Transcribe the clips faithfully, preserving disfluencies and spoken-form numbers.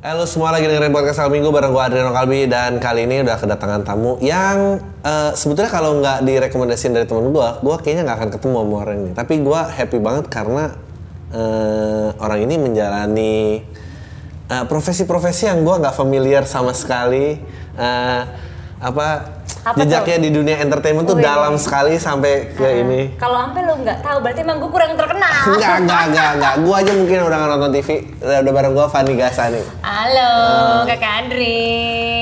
Halo semua, lagi dengerin podcast Al Minggu bareng gue Adriano Qalbi. Dan kali ini udah kedatangan tamu yang uh, sebetulnya kalau gak direkomendasiin dari temen gue, gue kayaknya gak akan ketemu sama orang ini. Tapi gue happy banget karena uh, orang ini menjalani uh, profesi-profesi yang gue gak familiar sama sekali. uh, Apa... Apa jejaknya tuh? Di dunia entertainment tuh oh, dalam iya. sekali sampai ke uh, ini. Kalau sampai lo nggak tahu, berarti emang gue kurang terkenal. Enggak, enggak, enggak, enggak. Gue aja mungkin udah nonton T V. Udah bareng gue Vanny Ghassani. Halo, uh. Kakak Andri.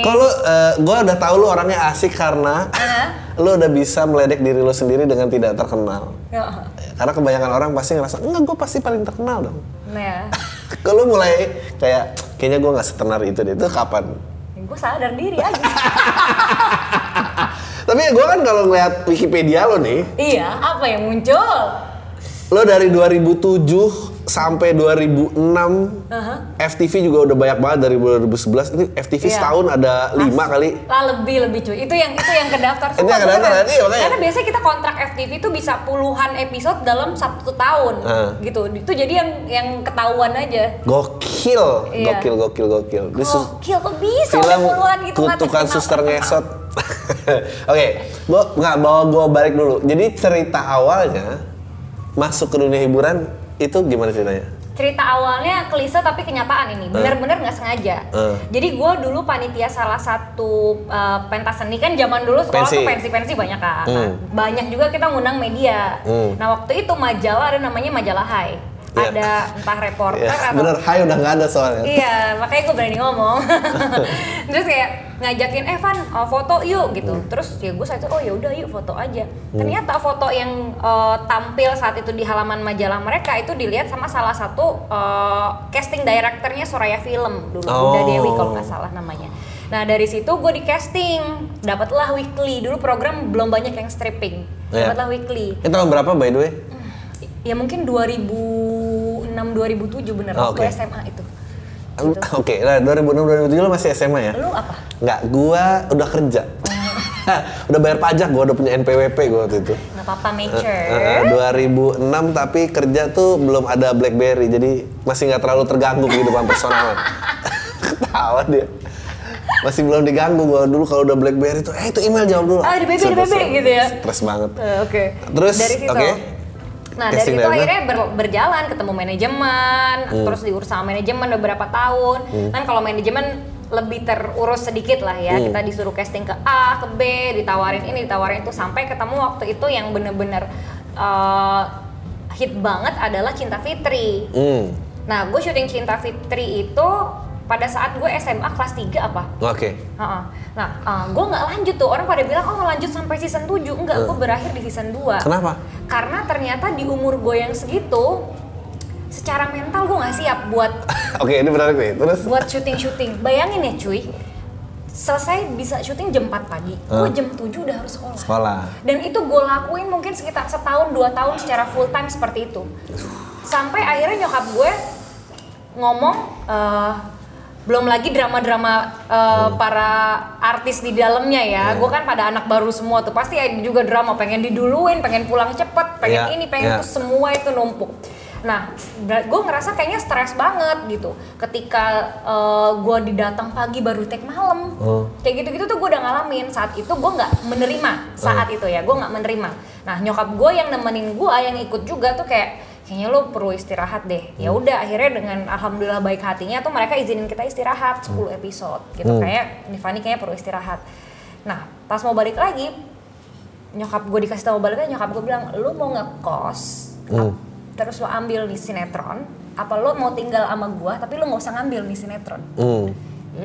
Kalau uh, gue udah tahu lo orangnya asik karena uh-huh. lo udah bisa meledek diri lo sendiri dengan tidak terkenal. Uh. Karena kebanyakan orang pasti ngerasa enggak, gue pasti paling terkenal dong. Nah. Kalau mulai kayak kayaknya gue nggak setenar itu deh. Itu kapan? Gue sadar diri aja. Tapi gue kan kalau ngeliat Wikipedia lo nih. Iya, apa yang muncul? Lo dari dua ribu tujuh sampai dua ribu enam, uh-huh. F T V juga udah banyak banget dari dua ribu sebelas. Ini F T V iya. setahun ada lima As- kali. Lah lebih lebih cuy. Itu yang itu yang kedaftar. Itu yang kedaftar tadi. Karena biasanya kita kontrak F T V itu bisa puluhan episode dalam satu tahun, uh. gitu. Itu jadi yang yang ketahuan aja. Gokil, iya. gokil, gokil, gokil. Gokil kok bisa puluhan gitu kan? Kutukan suster ngesot. Oke, okay, gue nggak bawa gue balik dulu. Jadi cerita awalnya masuk ke dunia hiburan itu gimana ceritanya? Cerita awalnya klise tapi kenyataan ini, benar-benar nggak sengaja. Uh. Jadi gue dulu panitia salah satu uh, pentas seni kan zaman dulu sekolah pensi. Tuh pensi-pensi banyak kan, hmm. banyak juga kita ngundang media. Hmm. Nah waktu itu majalah ada namanya Majalah Hai. Yeah. Ada entah reporter yeah. atau... Bener, Hai udah gak ada soalnya. Iya, makanya gue berani ngomong. Terus kayak ngajakin, eh Van, oh, foto yuk gitu. Hmm. Terus ya gue saat itu, oh yaudah yuk foto aja. Hmm. Ternyata foto yang uh, tampil saat itu di halaman majalah mereka itu dilihat sama salah satu uh, casting directornya Soraya Film dulu. Oh. Buda Dewi kalau gak salah namanya. Nah dari situ gue di casting, dapatlah weekly. Dulu program belum banyak yang stripping, yeah. dapatlah weekly. Itu tahun berapa by the way? Ya mungkin dua ribu enam dua ribu tujuh bener, oh, okay. Aku S M A itu. Gitu. Oke, okay. Nah dua ribu enam dua ribu tujuh lo masih S M A ya? Lu apa? Enggak, gua udah kerja. Udah bayar pajak, gua udah punya N P W P gua waktu itu. Enggak apa-apa, mature. Uh, uh, dua ribu enam tapi kerja tuh belum ada BlackBerry, jadi masih enggak terlalu terganggu kehidupan personal. Ketawa dia. Masih belum diganggu gua dulu kalau udah BlackBerry tuh, eh itu email jawab dulu. Ah, di B B, di B B gitu ya. Stres banget. Uh, oke. Okay. Terus oke. Okay. Nah casting dari itu akhirnya ber, berjalan, ketemu manajemen, hmm. terus diurus sama manajemen beberapa tahun. Hmm. Kan kalau manajemen lebih terurus sedikit lah ya, hmm. kita disuruh casting ke A, ke B, ditawarin ini, ditawarin itu. Sampai ketemu waktu itu yang bener-bener uh, hit banget adalah Cinta Fitri. Hmm. Nah gue syuting Cinta Fitri itu pada saat gue S M A kelas tiga apa? Oke. Okay. Uh-uh. Nah, uh, gue nggak lanjut tuh. Orang pada bilang, oh lanjut sampai season tujuh. Enggak, uh. gue berakhir di season dua. Kenapa? Karena ternyata di umur gue yang segitu, secara mental gue nggak siap buat... Oke, okay, ini menarik nih. Terus? Buat syuting-syuting. Bayangin ya cuy, selesai bisa syuting jam empat pagi. Uh. Gue jam tujuh udah harus sekolah. Sekolah. Dan itu gue lakuin mungkin sekitar setahun, dua tahun secara full time seperti itu. Sampai akhirnya nyokap gue ngomong... Uh, belum lagi drama-drama uh, para artis di dalamnya ya, yeah. gue kan pada anak baru semua tuh pasti ada juga drama, pengen diduluin, pengen pulang cepet, pengen yeah. ini, pengen yeah. itu semua itu numpuk. Nah, gue ngerasa kayaknya stres banget gitu, ketika uh, gue didatang pagi baru take malam, oh. kayak gitu-gitu tuh gue udah ngalamin. Saat itu gue nggak menerima, saat oh. itu ya gue nggak menerima. Nah nyokap gue yang nemenin gue, yang ikut juga tuh kayak kayaknya lo perlu istirahat deh. Ya udah akhirnya dengan alhamdulillah baik hatinya tuh mereka izinin kita istirahat sepuluh episode gitu. Hmm. Kayak Nifani kayaknya perlu istirahat. Nah, pas mau balik lagi nyokap gue dikasih tahu baliknya, nyokap gue bilang, "Lo mau ngekos? Hmm. Terus lo ambil di sinetron? Apa lo mau tinggal sama gue tapi lo enggak usah ngambil di sinetron?" Hmm.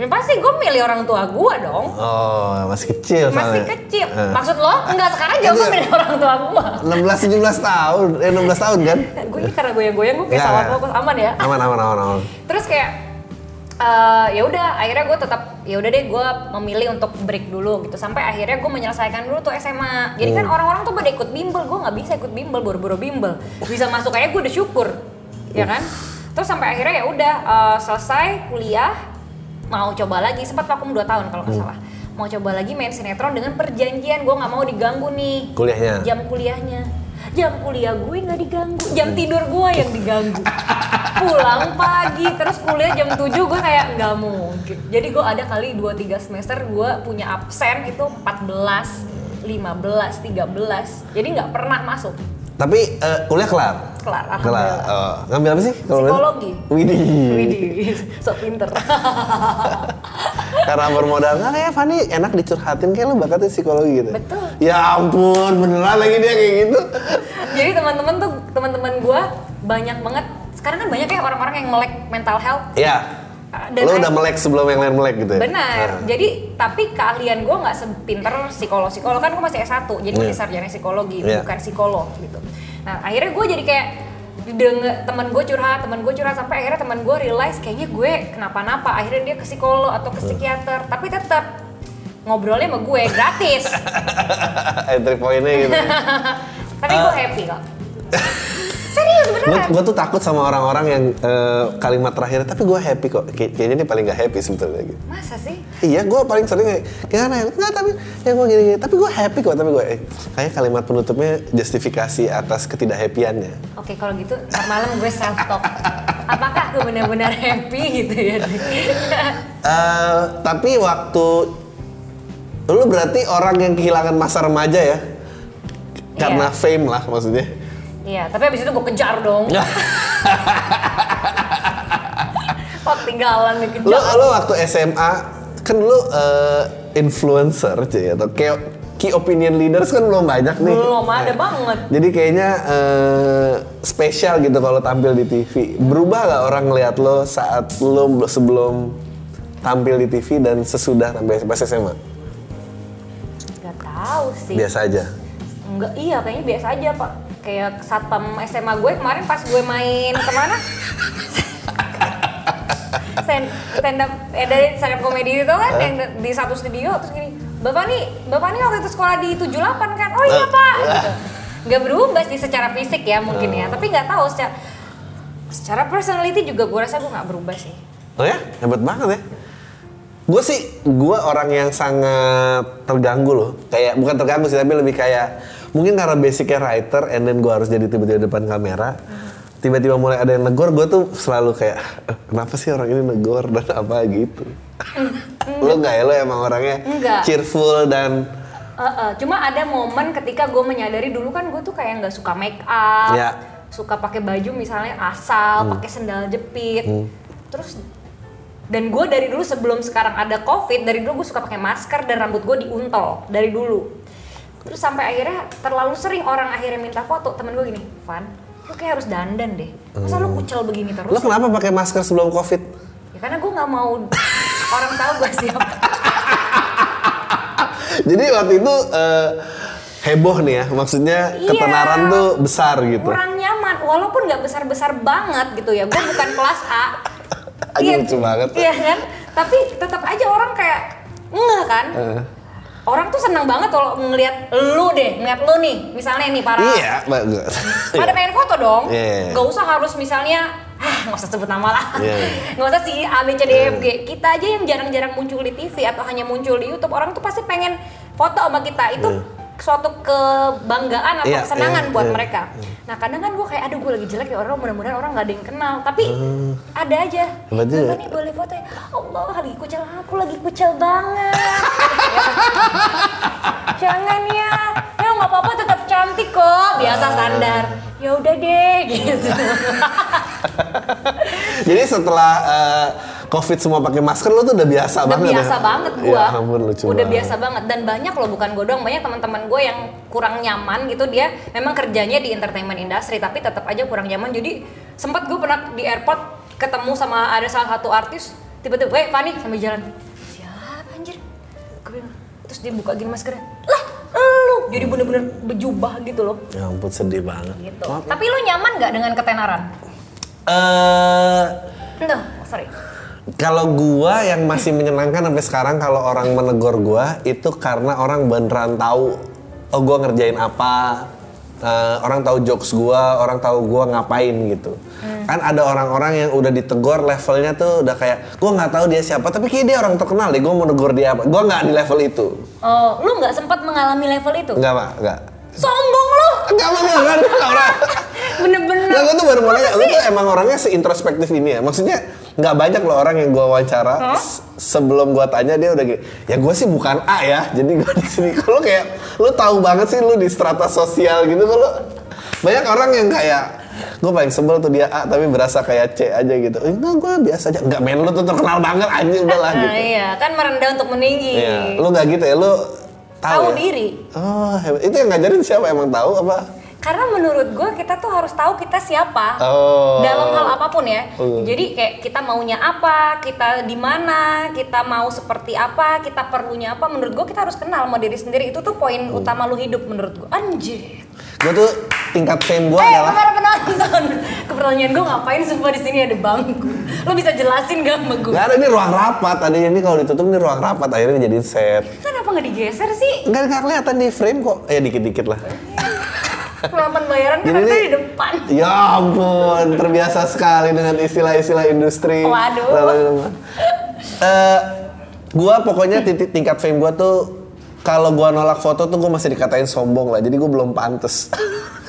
Pasti gue milih orang tua gue dong. Oh, masih kecil. Masih sama. kecil. Uh. Maksud lo? Enggak, sekarang aja gue milih orang tua gue. enam belas tujuh belas tahun. Eh, enam belas tahun kan? Gue ini karena goyang-goyang gue kayak ya, sawah fokus. Aman ya? Aman, aman, aman, aman. Terus kayak, uh, ya udah akhirnya gue tetap, ya udah deh gue memilih untuk break dulu gitu. Sampai akhirnya gue menyelesaikan dulu tuh S M A. Jadi hmm. kan orang-orang tuh pada ikut bimbel. Gue gak bisa ikut bimbel, boro-boro bimbel. Bisa masuk aja gue udah syukur. Uh. Ya kan? Terus sampai akhirnya ya udah uh, selesai kuliah. Mau coba lagi, sempat vakum dua tahun kalau nggak salah. hmm. Mau coba lagi main sinetron dengan perjanjian gue nggak mau diganggu nih kuliahnya, jam kuliahnya, jam kuliah gue nggak diganggu, jam tidur gue yang diganggu. Pulang pagi terus kuliah jam tujuh, gue kayak nggak mungkin. Jadi gue ada kali dua tiga semester gue punya absen itu empat belas, lima belas, tiga belas, jadi nggak pernah masuk. Tapi uh, kuliah kelar? Kelar, alhamdulillah. Kelar. Oh, ngambil apa sih? Psikologi. Widih. Widih, so pinter. Karena bermodal, nah kayak Vanny enak dicurhatin, kayak lo bakatnya psikologi gitu. Betul. Ya ampun, beneran lagi dia kayak gitu. Jadi teman-teman tuh, teman-teman gue banyak banget. Sekarang kan banyak ya orang-orang yang melek mental health. Iya. Lo udah melek sebelum yang lain melek gitu ya? Benar, ah. Jadi tapi keahlian gue gak sepinter psikolog-psikolog, kan gue masih S satu, jadi yeah. masih sarjana psikologi, yeah. bukan psikolog gitu. Nah akhirnya gue jadi kayak denge, temen gue curhat, temen gue curhat, sampai akhirnya temen gue realize kayaknya gue kenapa-napa. Akhirnya dia ke psikolog atau ke psikiater, tapi tetap ngobrolnya sama gue, gratis. Entry point-nya gitu. Tapi gue happy kok. Serius beneran? Gue tuh takut sama orang-orang yang uh, kalimat terakhir, tapi gue happy kok. Kayaknya dia paling gak happy sebetulnya gitu. Masa sih? Iya, gue paling sering gimana ya, enggak tapi ya gue gini-gini, tapi gue happy kok, tapi gue eh, kayak kalimat penutupnya justifikasi atas ketidakhappiannya. Oke, kalau gitu ntar malam gue self-talk. Apakah gue benar-benar happy gitu ya? uh, tapi waktu, lu berarti orang yang kehilangan masa remaja ya? Karena yeah. fame lah maksudnya. Iya, tapi abis itu gue kejar dong. Kok tinggalan dikejar. Lo, lo waktu S M A, kan lo uh, influencer aja atau kayak key opinion leaders kan belum banyak nih. Belum ada nah, banget. Jadi kayaknya uh, spesial gitu kalau tampil di T V. Berubah gak orang ngeliat lo saat lo sebelum tampil di T V dan sesudah tampil pas S M A? Gak tahu sih. Biasa aja? Enggak, iya kayaknya biasa aja pak. Kayak satpam S M A gue kemarin pas gue main kemana? Stand up, eh dari stand up komedi itu kan yang di satu studio terus gini, Bapak nih, Bapak nih waktu itu sekolah di tujuh puluh delapan kan? Oh iya pak, gitu. Gak berubah sih secara fisik ya mungkin ya, tapi gak tahu secara, secara personality juga gue rasa gue gak berubah sih. Oh ya? Hebat banget ya. Gue sih, gue orang yang sangat terganggu loh, kayak bukan terganggu sih tapi lebih kayak mungkin karena basicnya writer, and then gue harus jadi tiba-tiba depan kamera. hmm. Tiba-tiba mulai ada yang negor, gue tuh selalu kayak kenapa sih orang ini negor dan apa gitu. mm, Lo gak ya, lo emang orangnya enggak. cheerful dan uh, uh, cuma ada momen ketika gue menyadari dulu kan gue tuh kayak gak suka make up ya. Suka pakai baju misalnya asal, hmm. pakai sendal jepit. hmm. Terus dan gue dari dulu sebelum sekarang ada covid, dari dulu gue suka pakai masker dan rambut gue diuntel dari dulu. Terus sampai akhirnya terlalu sering orang akhirnya minta foto, temen gue gini, Van, lu kayak harus dandan deh, masa lu kucel begini terus? Lu kenapa pakai masker sebelum covid? Ya karena gue nggak mau orang tahu gue siapa. Jadi waktu itu uh, heboh nih ya, maksudnya iya, ketenaran tuh besar gitu. Kurang nyaman, walaupun nggak besar-besar banget gitu ya, gue bukan kelas A. Iya, lucu banget. Iya kan, tapi tetap aja orang kayak ngeh kan. Uh. Orang tuh seneng banget kalau ngelihat lu deh, ngelihat lu nih, misalnya nih para. Iya, bagus. Pada pengen foto dong. Yeah. Gak usah harus misalnya, ah, nggak usah sebut nama lah. Yeah. Nggak usah sih A B C D E F G. Kita aja yang jarang-jarang muncul di T V atau hanya muncul di YouTube, orang tuh pasti pengen foto sama kita. Itu yeah. suatu kebanggaan atau yeah, kesenangan yeah, buat yeah. mereka. Nah kadang kan gue kayak, aduh gue lagi jelek ya orang, mudah-mudahan orang nggak ada yang kenal. Tapi uh, ada aja. Bapak nih boleh foto ya. Allah lagi kucel, aku lagi kucel banget. Ya. Jangan ya, ya nggak apa-apa tetap cantik kok, biasa standar. Ya udah deh, gitu. Jadi setelah uh, covid semua pakai masker lo tuh udah biasa udah banget. Udah biasa ya? banget gua. Ya, ampun, lucu udah banget. biasa banget dan banyak lo bukan gue doang, banyak teman-teman gue yang kurang nyaman gitu, dia memang kerjanya di entertainment industry tapi tetap aja kurang nyaman. Jadi sempat gue pernah di airport ketemu sama ada salah satu artis. tiba-tiba weh Vanny sambil jalan. Siapa anjir? Gue bilang, terus dia buka gini maskernya. Lah, elu. Jadi bener-bener berjubah gitu loh. Ya ampun, sedih banget. Gitu. Tapi lu nyaman enggak dengan ketenaran? Eh, uh, no, oh, sorry. Kalau gua yang masih menyenangkan sampai sekarang kalau orang menegur gua itu karena orang beneran tahu oh gua ngerjain apa. Uh, orang tahu jokes gua, orang tahu gua ngapain gitu. Hmm. Kan ada orang-orang yang udah ditegur levelnya tuh udah kayak gua nggak tahu dia siapa, tapi kayak dia orang terkenal deh. Gua mau negur dia apa? Gua nggak di level itu. Oh, lu nggak sempat mengalami level itu? Nggak pak, nggak. Sombong lu? Nggak beneran orang. Bener-bener. Nah, gua tuh baru mulai. Lu tuh emang orangnya seintrospektif ini ya. Maksudnya nggak banyak loh orang yang gua wawancara huh? sebelum gua tanya dia udah gitu. Ya gua sih bukan A ya, jadi gua di sini. Kalau kayak lu tahu banget sih lu di strata sosial gitu. Kalau banyak orang yang kayak gua paling sebel tuh dia A tapi berasa kayak C aja gitu. Enggak, gua biasa aja. Enggak, men lu tuh terkenal banget anjir udahlah gitu. Iya, kan merendah untuk meninggi. Iya, lu nggak gitu ya, lu tahu ya? Diri. Oh, hebat. Itu yang ngajarin siapa emang tahu apa? Karena menurut gue kita tuh harus tahu kita siapa oh. dalam hal apapun ya. Uh. Jadi kayak kita maunya apa, kita di mana, kita mau seperti apa, kita perlunya apa. Menurut gue kita harus kenal sama diri sendiri. Itu tuh poin uh. utama lu hidup menurut gue. Anjir. Gue tuh tingkat fame gue hey, adalah. Eh, penonton. Kepertanyaan gue ngapain semua di sini ada bangku. Lu bisa jelasin gak sama gue? Gak ada, ini ruang rapat. Tadinya ini kalau ditutup ini ruang rapat akhirnya jadi set. Kenapa nggak digeser sih? Gak, gak kelihatan di frame kok. Ya dikit-dikit lah. Penonton bayaran kan ada di depan. Ya ampun, terbiasa sekali dengan istilah-istilah industri. Waduh. Oh, uh, gue pokoknya titik tingkat fame gue tuh kalau gue nolak foto tuh gue masih dikatain sombong lah. Jadi gue belum pantes.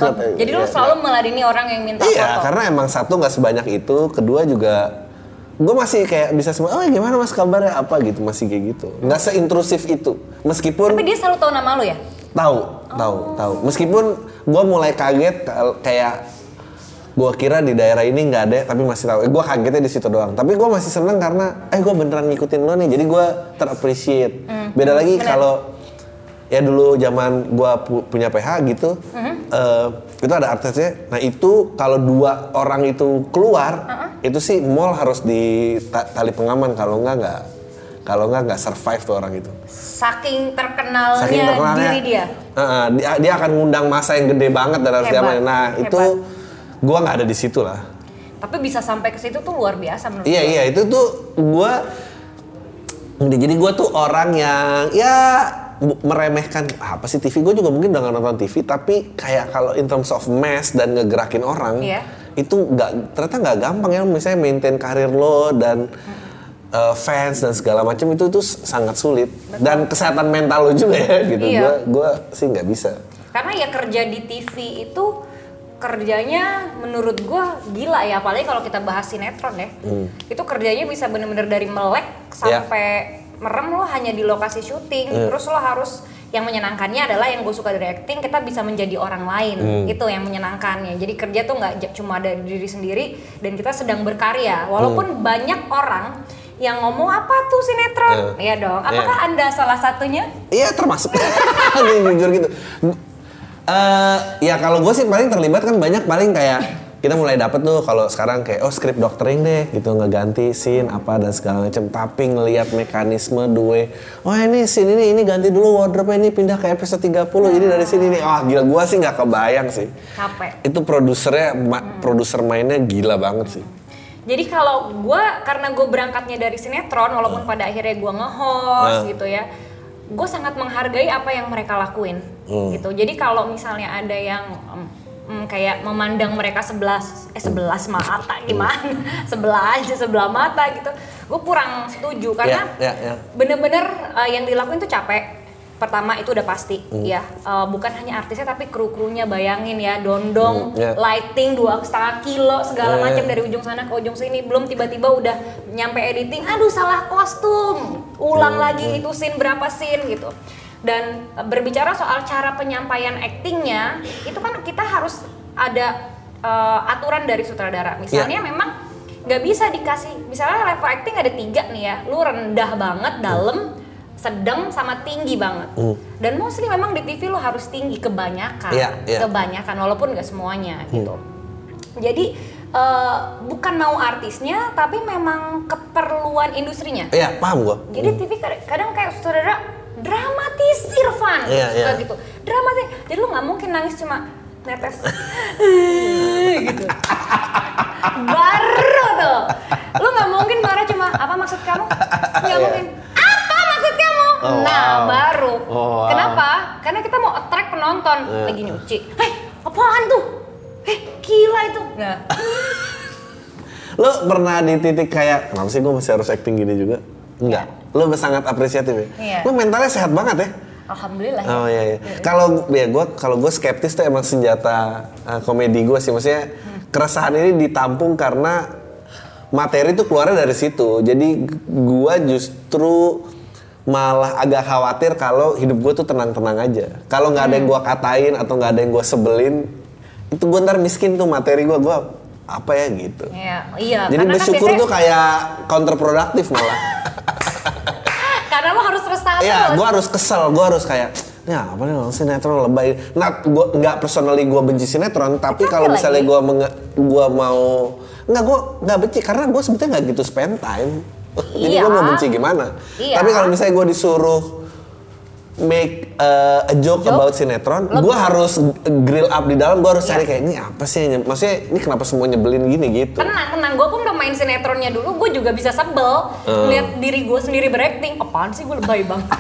Oh, jadi lu ya, selalu ya. meladeni orang yang minta iya, foto. Iya, karena emang satu nggak sebanyak itu, kedua juga gue masih kayak bisa semua. Oh gimana mas kabarnya apa gitu masih kayak gitu. Nggak seintrusif itu, meskipun. Tapi dia selalu tahu nama lu ya? Tahu, tahu, oh. tahu. Meskipun gue mulai kaget kayak gue kira di daerah ini nggak ada, tapi masih tahu. Eh, gue kagetnya di situ doang. Tapi gue masih seneng karena, eh gue beneran ngikutin lo nih. Jadi gue terappreciate. Mm. Beda lagi kalau ya dulu zaman gue pu- punya P H gitu, mm-hmm. uh, itu ada artisnya. Nah itu kalau dua orang itu keluar, uh-uh. itu sih mall harus di tali pengaman kalau nggak nggak. Kalau nggak nggak survive tuh orang itu. Saking terkenalnya, Saking terkenalnya diri dia. Uh, dia. Dia akan ngundang masa yang gede banget dan harus diamanin. Nah hebat. Itu gue nggak ada di situ lah. Tapi bisa sampai ke situ tuh luar biasa menurut gue. Iya iya itu tuh gue. Jadi gue tuh orang yang ya meremehkan apa sih T V. Gue juga mungkin udah nggak nonton T V tapi kayak kalau in terms of mass dan ngegerakin orang yeah. itu nggak ternyata nggak gampang ya misalnya maintain karir lo dan hmm. fans dan segala macam itu tuh sangat sulit. Betul. Dan kesehatan mental lo juga ya gitu. Iya. Gua gua sih nggak bisa. Karena ya kerja di T V itu kerjanya menurut gua gila ya apalagi kalau kita bahas sinetron ya. Hmm. Itu kerjanya bisa benar-benar dari melek sampai yeah. merem lo hanya di lokasi syuting. Hmm. Terus lo harus yang menyenangkannya adalah yang gue suka dari acting kita bisa menjadi orang lain. Hmm. Itu yang menyenangkannya. Jadi kerja tuh nggak cuma dari diri sendiri dan kita sedang berkarya walaupun hmm. banyak orang yang ngomong apa tuh sinetron? Uh, iya dong. Apakah yeah. Anda salah satunya? Iya termasuk. Jujur gitu. Uh, ya kalau gue sih paling terlibat kan banyak paling kayak kita mulai dapet tuh kalau sekarang kayak oh script doctoring deh gitu ngeganti scene apa dan segala macam tapi ngelihat mekanisme duet. Oh ini scene ini ini ganti dulu wardrobe ini pindah ke episode tiga puluh nah. Ini dari sini nih. Wah oh, gila gue sih nggak kebayang sih. Capek. Itu produsernya ma- hmm. produser mainnya gila banget sih. Jadi kalau gue, karena gue berangkatnya dari sinetron, walaupun pada akhirnya gue nge-host nah. gitu ya, gue sangat menghargai apa yang mereka lakuin hmm. gitu. Jadi kalau misalnya ada yang mm, kayak memandang mereka sebelas, eh sebelas mata gimana, hmm. sebelah aja, sebelah mata gitu, gue kurang setuju karena yeah, yeah, yeah. bener-bener uh, yang dilakuin tuh capek. Pertama itu udah pasti hmm. ya uh, bukan hanya artisnya tapi kru-krunya bayangin ya dondong hmm, yeah. lighting dua setengah kilo segala yeah. macam dari ujung sana ke ujung sini belum tiba-tiba udah nyampe editing aduh salah kostum ulang hmm, lagi hmm. itu scene berapa scene gitu dan uh, berbicara soal cara penyampaian actingnya itu kan kita harus ada uh, aturan dari sutradara misalnya yeah. memang nggak bisa dikasih misalnya level acting ada tiga nih ya lu rendah banget dalam hmm. sedang sama tinggi banget mm. dan mostly memang di T V lo harus tinggi kebanyakan yeah, yeah. kebanyakan walaupun nggak semuanya mm. gitu jadi Uh, bukan mau artisnya, tapi memang keperluan industrinya. Iya, paham gua. Jadi T V kadang kayak sutradara dramatisir, Van, iya, gitu, iya. gitu. Dramatis, jadi lu nggak mungkin nangis cuma netes gitu. Baru tuh, lu nggak mungkin marah cuma apa maksud kamu? Nggak mungkin. Apa maksud kamu? Oh, nah, wow. baru. Oh, wow. Kenapa? Karena kita mau attract penonton. Yeah. Lagi nyuci. Hei, apaan tuh? Eh, gila itu. Nah. Lo pernah di titik kayak, kenapa sih gue masih harus acting gini juga? Enggak. Lo sangat apresiatif ya? Iya. Lo mentalnya sehat banget ya? Alhamdulillah. Oh iya iya. Kalau ya gue kalau gue skeptis tuh emang senjata uh, komedi gue sih. Maksudnya hmm. keresahan ini ditampung karena materi tuh keluarnya dari situ. Jadi gue justru malah agak khawatir kalau hidup gue tuh tenang-tenang aja. Kalau nggak ada yang gue katain atau nggak ada yang gue sebelin, itu gue ntar miskin tuh materi gue, gue apa ya gitu. Iya, iya. Jadi bersyukur kan biasanya tuh kayak counterproduktif malah. Karena lo harus resah terus. Iya, gue harus kesel, gue harus kayak, ya apa nih sinetron lebay. Nah, gue nggak personally gue benci sinetron, tapi kalau misalnya gue menge- gue mau, nggak gue nggak benci karena gue sebetulnya nggak gitu spend time. Jadi iya. gue mau benci gimana? Iya. Tapi kalau misalnya gue disuruh make uh, a joke, joke about sinetron, gue harus grill up di dalam, gue harus yeah. cari kayak ini apa sih, maksudnya ini kenapa semua nyebelin gini gitu. Tenang, tenang, gue pun udah main sinetronnya dulu, gue juga bisa sebel uh. lihat diri gue sendiri berakting, apaan sih gue lebay banget.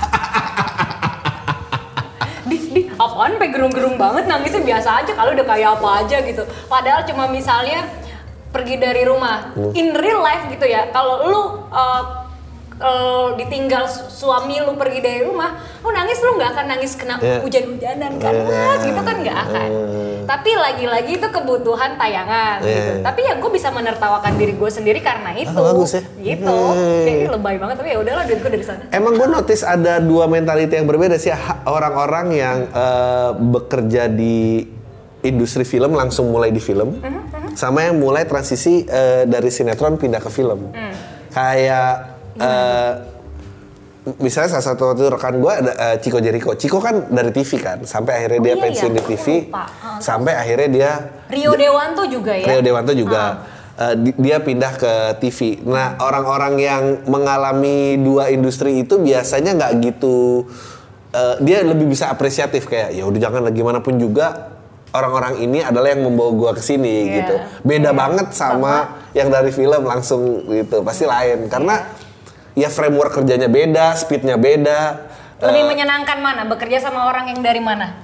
di, di, apaan pe gerung-gerung banget, nangisnya biasa aja kalau udah kayak apa aja gitu. Padahal cuma misalnya pergi dari rumah, hmm. in real life gitu ya, kalau lu uh, Uh, ditinggal suami lu pergi dari rumah, lu nangis lu nggak akan nangis kena yeah. hujan-hujanan kan, yeah. gitu kan nggak akan. Mm. Tapi lagi-lagi itu kebutuhan tayangan. Yeah. Gitu. Tapi ya gue bisa menertawakan diri gue sendiri karena itu. Ah, bagus ya. Gitu. Mm. Kayaknya lebay banget tapi ya udahlah duit gue dari sana. Emang gue notice ada dua mentalitas yang berbeda sih, orang-orang yang uh, bekerja di industri film langsung mulai di film, mm-hmm. sama yang mulai transisi uh, dari sinetron pindah ke film. Mm. Kayak Uh, misalnya salah satu waktu rekan gue ada uh, Chicco Jerikho. Chicco kan dari T V kan, sampai akhirnya oh, dia iya, pensiun iya. di T V, uh, sampai akhirnya dia Rio Dewanto juga ya. Rio Dewanto juga uh. Uh, di, dia pindah ke T V. Nah orang-orang yang mengalami dua industri itu biasanya nggak gitu, uh, dia lebih bisa apresiatif kayak ya udah jangan lagi manapun juga. Orang-orang ini adalah yang membawa gua kesini yeah. gitu. Beda yeah. banget sama, sama yang dari film langsung gitu, pasti lain. Karena yeah. ya framework kerjanya beda, speednya beda. Lebih uh, menyenangkan mana? Bekerja sama orang yang dari mana?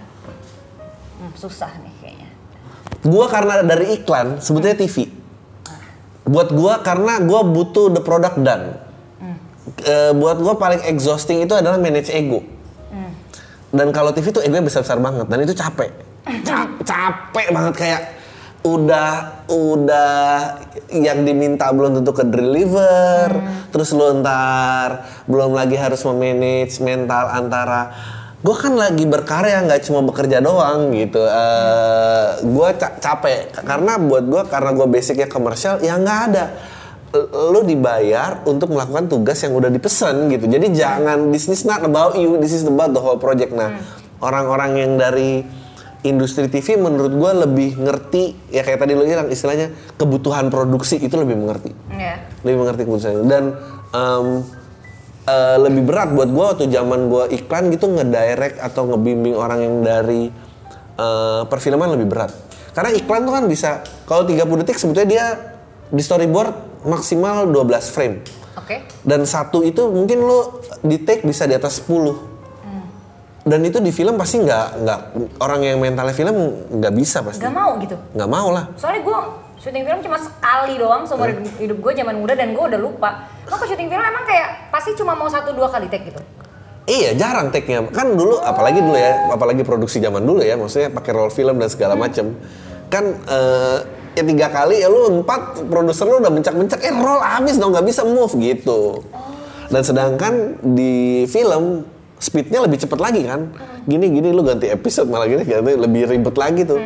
Hmm, susah nih kayaknya. Gua karena dari iklan, sebetulnya T V. Buat gua karena gua butuh the product done. Hmm. Uh, buat gua paling exhausting itu adalah manage ego. Hmm. Dan kalau T V tuh egonya besar-besar banget dan itu capek. Ca- capek banget kayak udah udah yang diminta belum tentu ke deliver, hmm. terus lu ntar belum lagi harus memanage mental antara gue kan lagi berkarya nggak cuma bekerja doang gitu. Uh, gue ca- capek karena buat gue karena gue basicnya komersial ya nggak ada. Lu dibayar untuk melakukan tugas yang udah dipesan gitu. Jadi hmm. jangan this is not about you, this is about the whole project. Nah hmm. orang-orang yang dari industri T V menurut gue lebih ngerti ya kayak tadi lo bilang istilahnya kebutuhan produksi itu lebih mengerti, yeah. lebih mengerti kebutuhannya dan um, uh, lebih berat buat gue waktu zaman gue iklan gitu ngedirect atau ngebimbing orang yang dari uh, perfilman lebih berat karena iklan tuh kan bisa kalau tiga puluh detik sebetulnya dia di storyboard maksimal dua belas frame okay. dan satu itu mungkin lo di take bisa di atas sepuluh. Dan itu di film pasti nggak nggak orang yang mentalnya film nggak bisa pasti. Nggak mau gitu. Nggak mau lah. Soalnya gue syuting film cuma sekali doang seumur hmm. hidup gue zaman muda dan gue udah lupa. Lo kalau syuting film emang kayak pasti cuma mau satu dua kali take gitu. Iya jarang take-nya kan dulu oh. apalagi dulu ya apalagi produksi zaman dulu ya maksudnya pakai roll film dan segala hmm. macem kan. Uh, Ya tiga kali ya lu empat produser lu udah bencak-bencak eh roll habis dong nggak bisa move gitu. Dan sedangkan di film speednya lebih cepat lagi kan, gini-gini lu ganti episode malah gini ganti lebih ribet lagi tuh.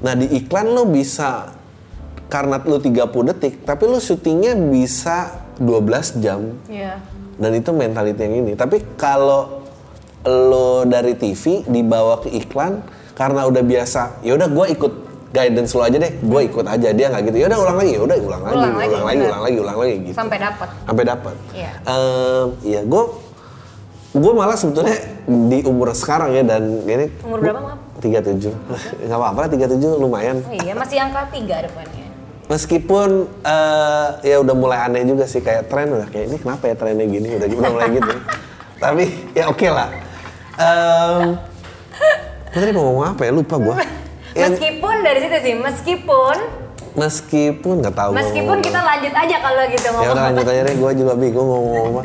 Nah di iklan lu bisa, karena lu tiga puluh detik, tapi lu syutingnya bisa dua belas jam. Yeah. Dan itu mentality yang ini. Tapi kalau lu dari T V dibawa ke iklan, karena udah biasa, yaudah gua ikut guidance lu aja deh, gue ikut aja. Dia nggak gitu, yaudah ulang lagi, yaudah ulang, ulang lagi, lagi, ulang lagi, ulang lagi, ulang lagi gitu. Sampai dapat. Sampai dapat. Iya. Uh, ya gue, gue malah sebetulnya di umur sekarang ya dan ini. Umur berapa maaf? tiga puluh tujuh Nggak apa-apa lah, tiga puluh tujuh lumayan. Oh iya, masih angka tiga depannya. Meskipun uh, ya udah mulai aneh juga sih, kayak tren udah kayak ini kenapa ya trennya gini, udah udah mulai gitu. Tapi ya oke okay lah. Um, gue tadi mau ngomong apa ya, lupa gue. Meskipun dari situ sih, meskipun meskipun nggak tahu. Meskipun kita lanjut aja kalau gitu ngomong. Ya udah lanjut aja deh, gue juga bingung mau ngomong apa.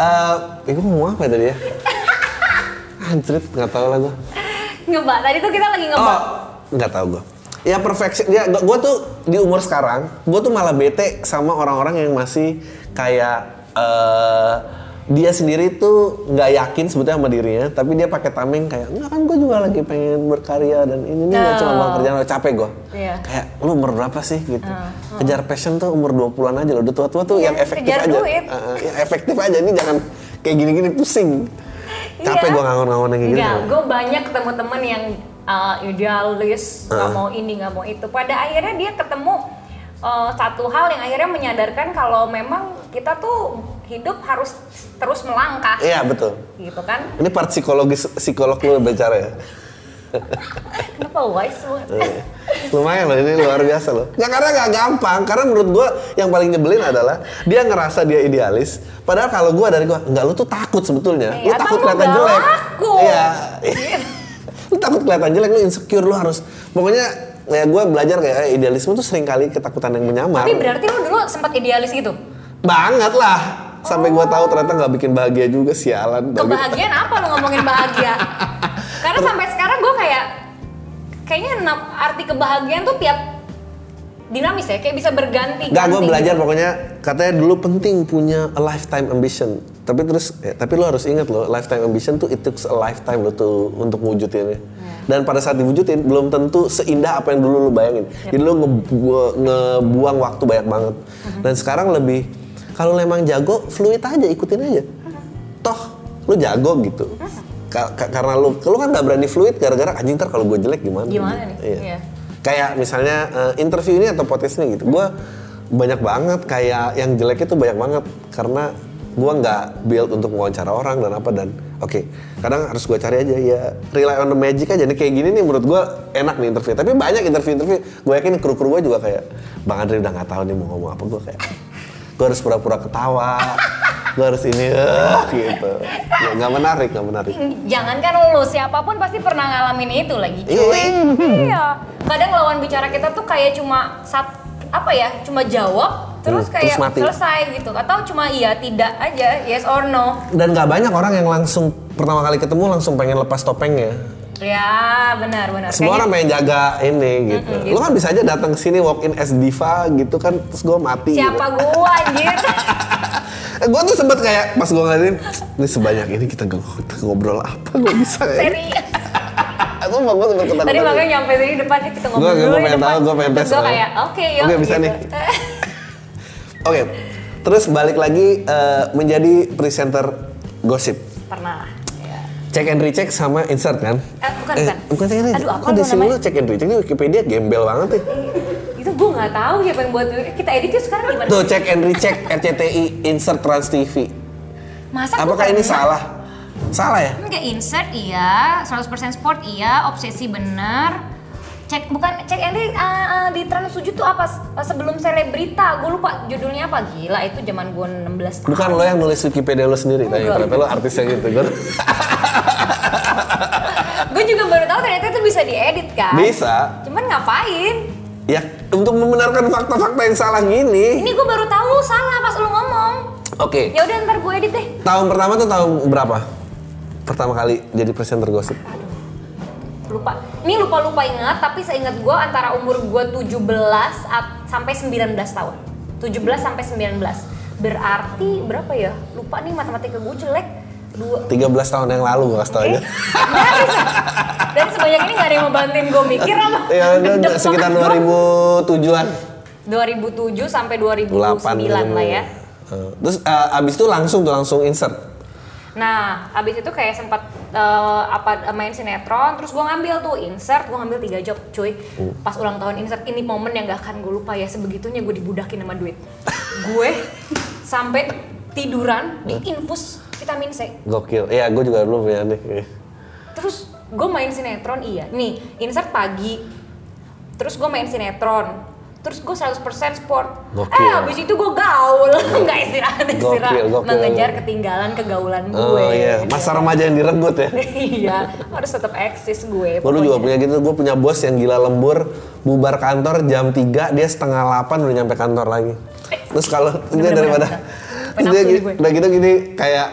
Uh, eh gue ngomong apa tadi ya? Anjrit, nggak tahu lah gue. Ngebak, tadi tuh kita lagi ngebak. Oh, nggak tahu gue. Ya perfeksi, ya gue tuh di umur sekarang, gue tuh malah bete sama orang-orang yang masih kayak uh, dia sendiri tuh nggak yakin sebetulnya sama dirinya, tapi dia pakai tameng kayak nggak kan gue juga lagi pengen berkarya dan ini nih nggak oh. cuma kerjaan, lo capek gue. Yeah. Kayak lu umur berapa sih gitu? Uh, uh. Kejar passion tuh umur dua puluhan aja lo, udah tua-tua tuh yeah, yang efektif aja, uh, yang efektif aja, ini jangan kayak gini-gini pusing. Capek yeah. gue nganggur-nganggur kayak gini. Enggak, gue banyak ketemu temen yang Uh, idealis, nggak uh. mau ini, nggak mau itu. Pada akhirnya dia ketemu uh, satu hal yang akhirnya menyadarkan kalau memang kita tuh hidup harus terus melangkah. Iya betul. Gitu kan? Ini part psikologis psikolog lu bicara ya. Kenapa wise banget? Lumayan loh, ini luar biasa loh. Nggak karena nggak gampang, karena menurut gue yang paling nyebelin adalah dia ngerasa dia idealis. Padahal kalau gue dari gue, nggak lu tuh takut sebetulnya. Iya, lu takut kelihatan jelek. Iya. Lu takut kelihatan jelek, lu insecure, lu harus pokoknya ya gue belajar kayak idealisme tuh seringkali ketakutan yang menyamar. Tapi berarti lu dulu sempat idealis gitu? Banget lah, sampai oh. gue tahu ternyata nggak bikin bahagia juga, sialan. Kebahagiaan apa lu ngomongin bahagia? Karena sampai sekarang gue kayak kayaknya arti kebahagiaan tuh tiap dinamis ya, kayak bisa berganti. Nggak, gue belajar gitu. Pokoknya katanya dulu penting punya a lifetime ambition. Tapi terus, ya, tapi lo harus ingat lo, lifetime ambition tuh it takes a lifetime lo tuh untuk mewujudinnya. Hmm. Dan pada saat diwujudin belum tentu seindah apa yang dulu lo bayangin. Yep. Jadi lo ngebu- ngebuang waktu banyak banget. Uh-huh. Dan sekarang lebih, kalau emang jago, fluid aja, ikutin aja. Uh-huh. Toh lo jago gitu. Uh-huh. Ka- ka- karena lo, lo kan nggak berani fluid gara-gara anjing ntar kalau gue jelek gimana? Gimana nih? Iya. Yeah. Kayak misalnya uh, interview ini atau podcast ini gitu, gue banyak banget kayak yang jelek itu banyak banget karena gue nggak build untuk wawancara orang dan apa dan oke okay, kadang harus gue cari aja ya rely on the magic aja nih kayak gini nih menurut gue enak nih interview tapi banyak interview-interview gue yakin kru-kru gue juga kayak Bang Andri udah nggak tahu nih mau ngomong apa gue kayak gue harus pura-pura ketawa gue harus ini uh, gitu nggak menarik nggak menarik jangankan lu siapapun pasti pernah ngalamin itu lagi cuy iya kadang lawan bicara kita tuh kayak cuma sat apa ya cuma jawab terus kayak terus selesai gitu atau cuma iya tidak aja yes or no dan nggak banyak orang yang langsung pertama kali ketemu langsung pengen lepas topengnya ya benar benar semua kayaknya orang pengen jaga ini gitu. Mm-hmm, gitu lo kan bisa aja datang ke sini walk in as diva gitu kan terus gue mati siapa gitu. Gue anjir gue tuh sempet kayak pas gue ngeliatin ini sebanyak ini kita ngobrol apa gue bisa ya serius aku mau gue sempet tadi makanya nyampe sini depannya kita ngobrol gue pengen tahu gue pengen tes gue kayak oke yuk oke bisa nih. Oke, okay. Terus balik lagi uh, menjadi presenter gosip. Pernah. Ya. Check and recheck sama insert kan? Eh, bukan eh, bukan. Bukan check and recheck. Aduh, aku di sini lu check and recheck ini Wikipedia gembel banget nih. Itu gue nggak tahu siapa yang buat kita editnya sekarang gimana? Tuh check and recheck R C T I insert Trans T V. Masa? Apakah ini salah? Salah ya? Enggak insert iya, seratus persen sport iya, obsesi benar. Cek bukan cek Andri uh, di Trans tujuh tuh apa sebelum selebrita gue lupa judulnya apa gila itu zaman gue enam belas tahun bukan lo yang nulis Wikipedia lo sendiri tanya ternyata lo artis yang gitu kan gue juga baru tahu ternyata itu bisa diedit kan bisa cuman ngapain ya untuk membenarkan fakta-fakta yang salah gini ini gue baru tahu salah pas lo ngomong oke okay. Ya udah ntar gue edit deh tahun pertama tuh tahun berapa pertama kali jadi presenter gosip lupa. Ini lupa-lupa ingat, tapi seingat gue antara umur gue tujuh belas sampai sembilan belas tahun. tujuh belas sampai sembilan belas. Berarti berapa ya? Lupa nih matematika gue jelek. Dua... tiga belas tahun yang lalu gue kasih tau aja. Dan sebanyak ini gak ada yang mau bantuin gue mikir apa? Ya, sekitar dua ribu tujuh-an. dua ribu tujuh sampai dua ribu delapan lah ya. Terus uh, abis itu langsung tuh langsung insert. Nah, abis itu kayak sempat uh, apa main sinetron, terus gue ngambil tuh insert, gue ngambil tiga job cuy. Uh. Pas ulang tahun insert, ini momen yang gak akan gue lupa ya, sebegitunya gue dibudakin sama duit. Gue sampai tiduran di infus vitamin C. Gokil, iya gue juga dulu punya nih. Terus gue main sinetron iya, nih insert pagi, terus gue main sinetron. Terus gue seratus persen sport. Gokil. Eh abis itu gue gaul, nggak istirahat-istirahat, mengejar ketinggalan kegaulan gue. Oh iya, masa remaja yang direnggut ya? Iya, harus tetap eksis gue. Gue juga punya gitu, gue punya bos yang gila lembur, bubar kantor jam tiga, dia setengah delapan udah nyampe kantor lagi. Terus kalau dia daripada, terus dia udah gitu gini, kayak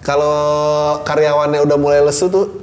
kalau karyawannya udah mulai lesu tuh,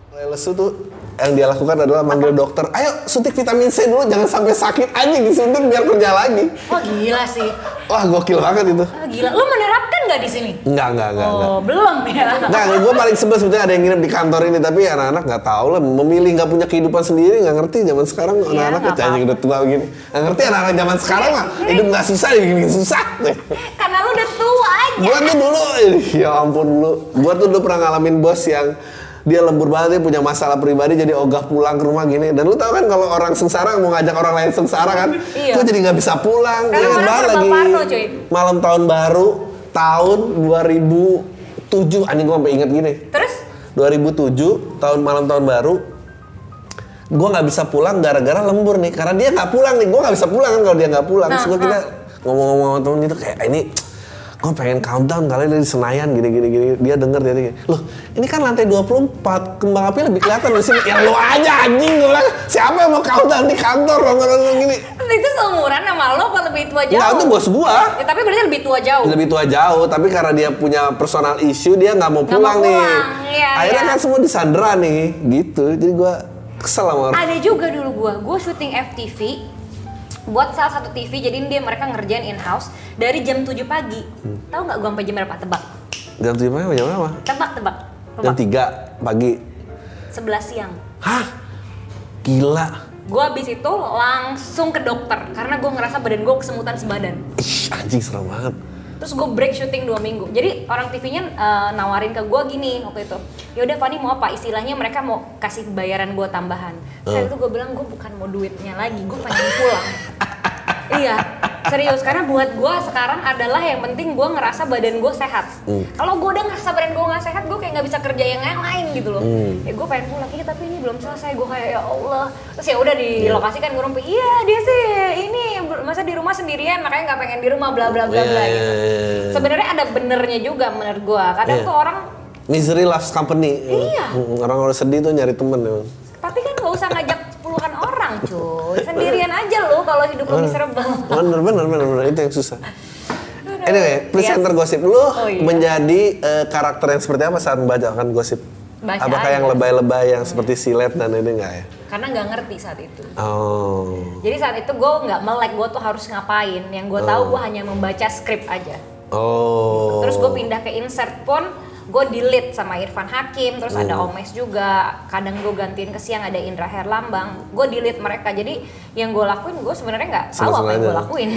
Lesu tuh yang dia lakukan adalah manggil dokter, ayo suntik vitamin C dulu, jangan sampai sakit, anjing disuntik biar kerja lagi. Wah gila sih. Wah gokil banget itu. Wah, gila, lu menerapkan nggak di sini? Nggak nggak nggak. Oh enggak. Belum ya. Nggak, gue paling sebel sebetulnya ada yang ngirim di kantor ini, tapi anak-anak nggak tahu lah, memilih nggak punya kehidupan sendiri, nggak ngerti zaman sekarang ya, anak-anak ya anjing udah tua begini, nggak ngerti anak-anak zaman sekarang lah, hidup nggak susah dibikin susah. Karena lu udah tua aja. Gue tuh dulu, ya ampun dulu, gue tuh dulu pernah ngalamin bos yang dia lembur banget, dia punya masalah pribadi jadi ogah pulang ke rumah gini. Dan lu tau kan kalau orang sengsara mau ngajak orang lain sengsara kan, iya. Tuh jadi nggak bisa pulang. Karena malam lagi parno, cuy. Malam tahun baru tahun dua ribu tujuh, anjing gue sampai inget gini. Terus? dua ribu tujuh tahun malam tahun baru, gue nggak bisa pulang gara-gara lembur nih. Karena dia nggak pulang nih, gue nggak bisa pulang kan kalau dia nggak pulang. Nah, terus gue kita ngomong-ngomong sama temen gitu kayak ini. Gue pengen countdown kali dari Senayan gini-gini gini. Dia denger dia gini, loh ini kan lantai dua puluh empat, kembang api lebih kelihatan di sini. Ya lo aja anjing, gue bilang siapa yang mau countdown di kantor ngomong-ngomong gini. Itu seumuran sama lo apa lebih tua jauh? Enggak, itu bos gua ya, tapi berarti lebih tua jauh. Lebih tua jauh, tapi karena dia punya personal issue dia gak mau pulang, gak mau pulang nih ya, akhirnya ya. Kan semua disandera nih gitu, jadi gue kesel sama orang. Ada juga dulu gue, gue syuting F T V buat salah satu T V, jadi dia mereka ngerjain in-house dari jam tujuh pagi. Hmm. Tahu nggak gue sampai jam berapa? Tebak. jam tujuh pagi apa jam berapa? Tebak, tebak. jam tiga pagi. sebelas siang. Hah? Gila. Gue abis itu langsung ke dokter karena gue ngerasa badan gue kesemutan sebadan. Ih, anjing serem banget. Terus gue break syuting dua minggu. Jadi orang T V-nya uh, nawarin ke gue gini waktu itu. Yaudah Fanny mau apa? Istilahnya mereka mau kasih bayaran gue tambahan. Saat uh. itu gue bilang gue bukan mau duitnya lagi, gue pengen pulang. Iya, serius. Karena buat gue sekarang adalah yang penting gue ngerasa badan gue sehat. Mm. Kalau gue udah ngerasa badan gue gak sehat, gue kayak gak bisa kerja yang lain gitu loh. Mm. Ya gue pengen pulang, iya tapi ini belum selesai. Gue kayak ya Allah. Terus ya udah di yeah. lokasi kan gue rumpi, iya dia sih ini masa di rumah sendirian makanya gak pengen di rumah bla bla bla bla yeah. gitu. Sebenarnya ada benernya juga menurut gue. Kadang yeah. tuh orang misery loves company. Iya. Orang orang sedih tuh nyari temen ya. Tapi kan gak usah ngajak puluhan orang cuy, sendirian aja lo kalau hidup lo miserable. Bener bener bener bener itu yang susah. Anyway, presenter yes. gosip lu oh, iya. menjadi uh, karakter yang seperti apa saat membacakan gosip? Baca apakah aja. Yang lebay-lebay yang seperti silet dan ini enggak ya? Karena nggak ngerti saat itu. Oh. Jadi saat itu gue nggak melek gue tuh harus ngapain. Yang gue tahu oh. gue hanya membaca skrip aja. Oh. Terus gue pindah ke insert pun gue delete sama Irfan Hakim, terus hmm. ada Omes juga, kadang gue gantiin ke siang ada Indra Herlambang, gue delete mereka. Jadi yang gue lakuin gue sebenarnya nggak tahu apa yang gue lakuin.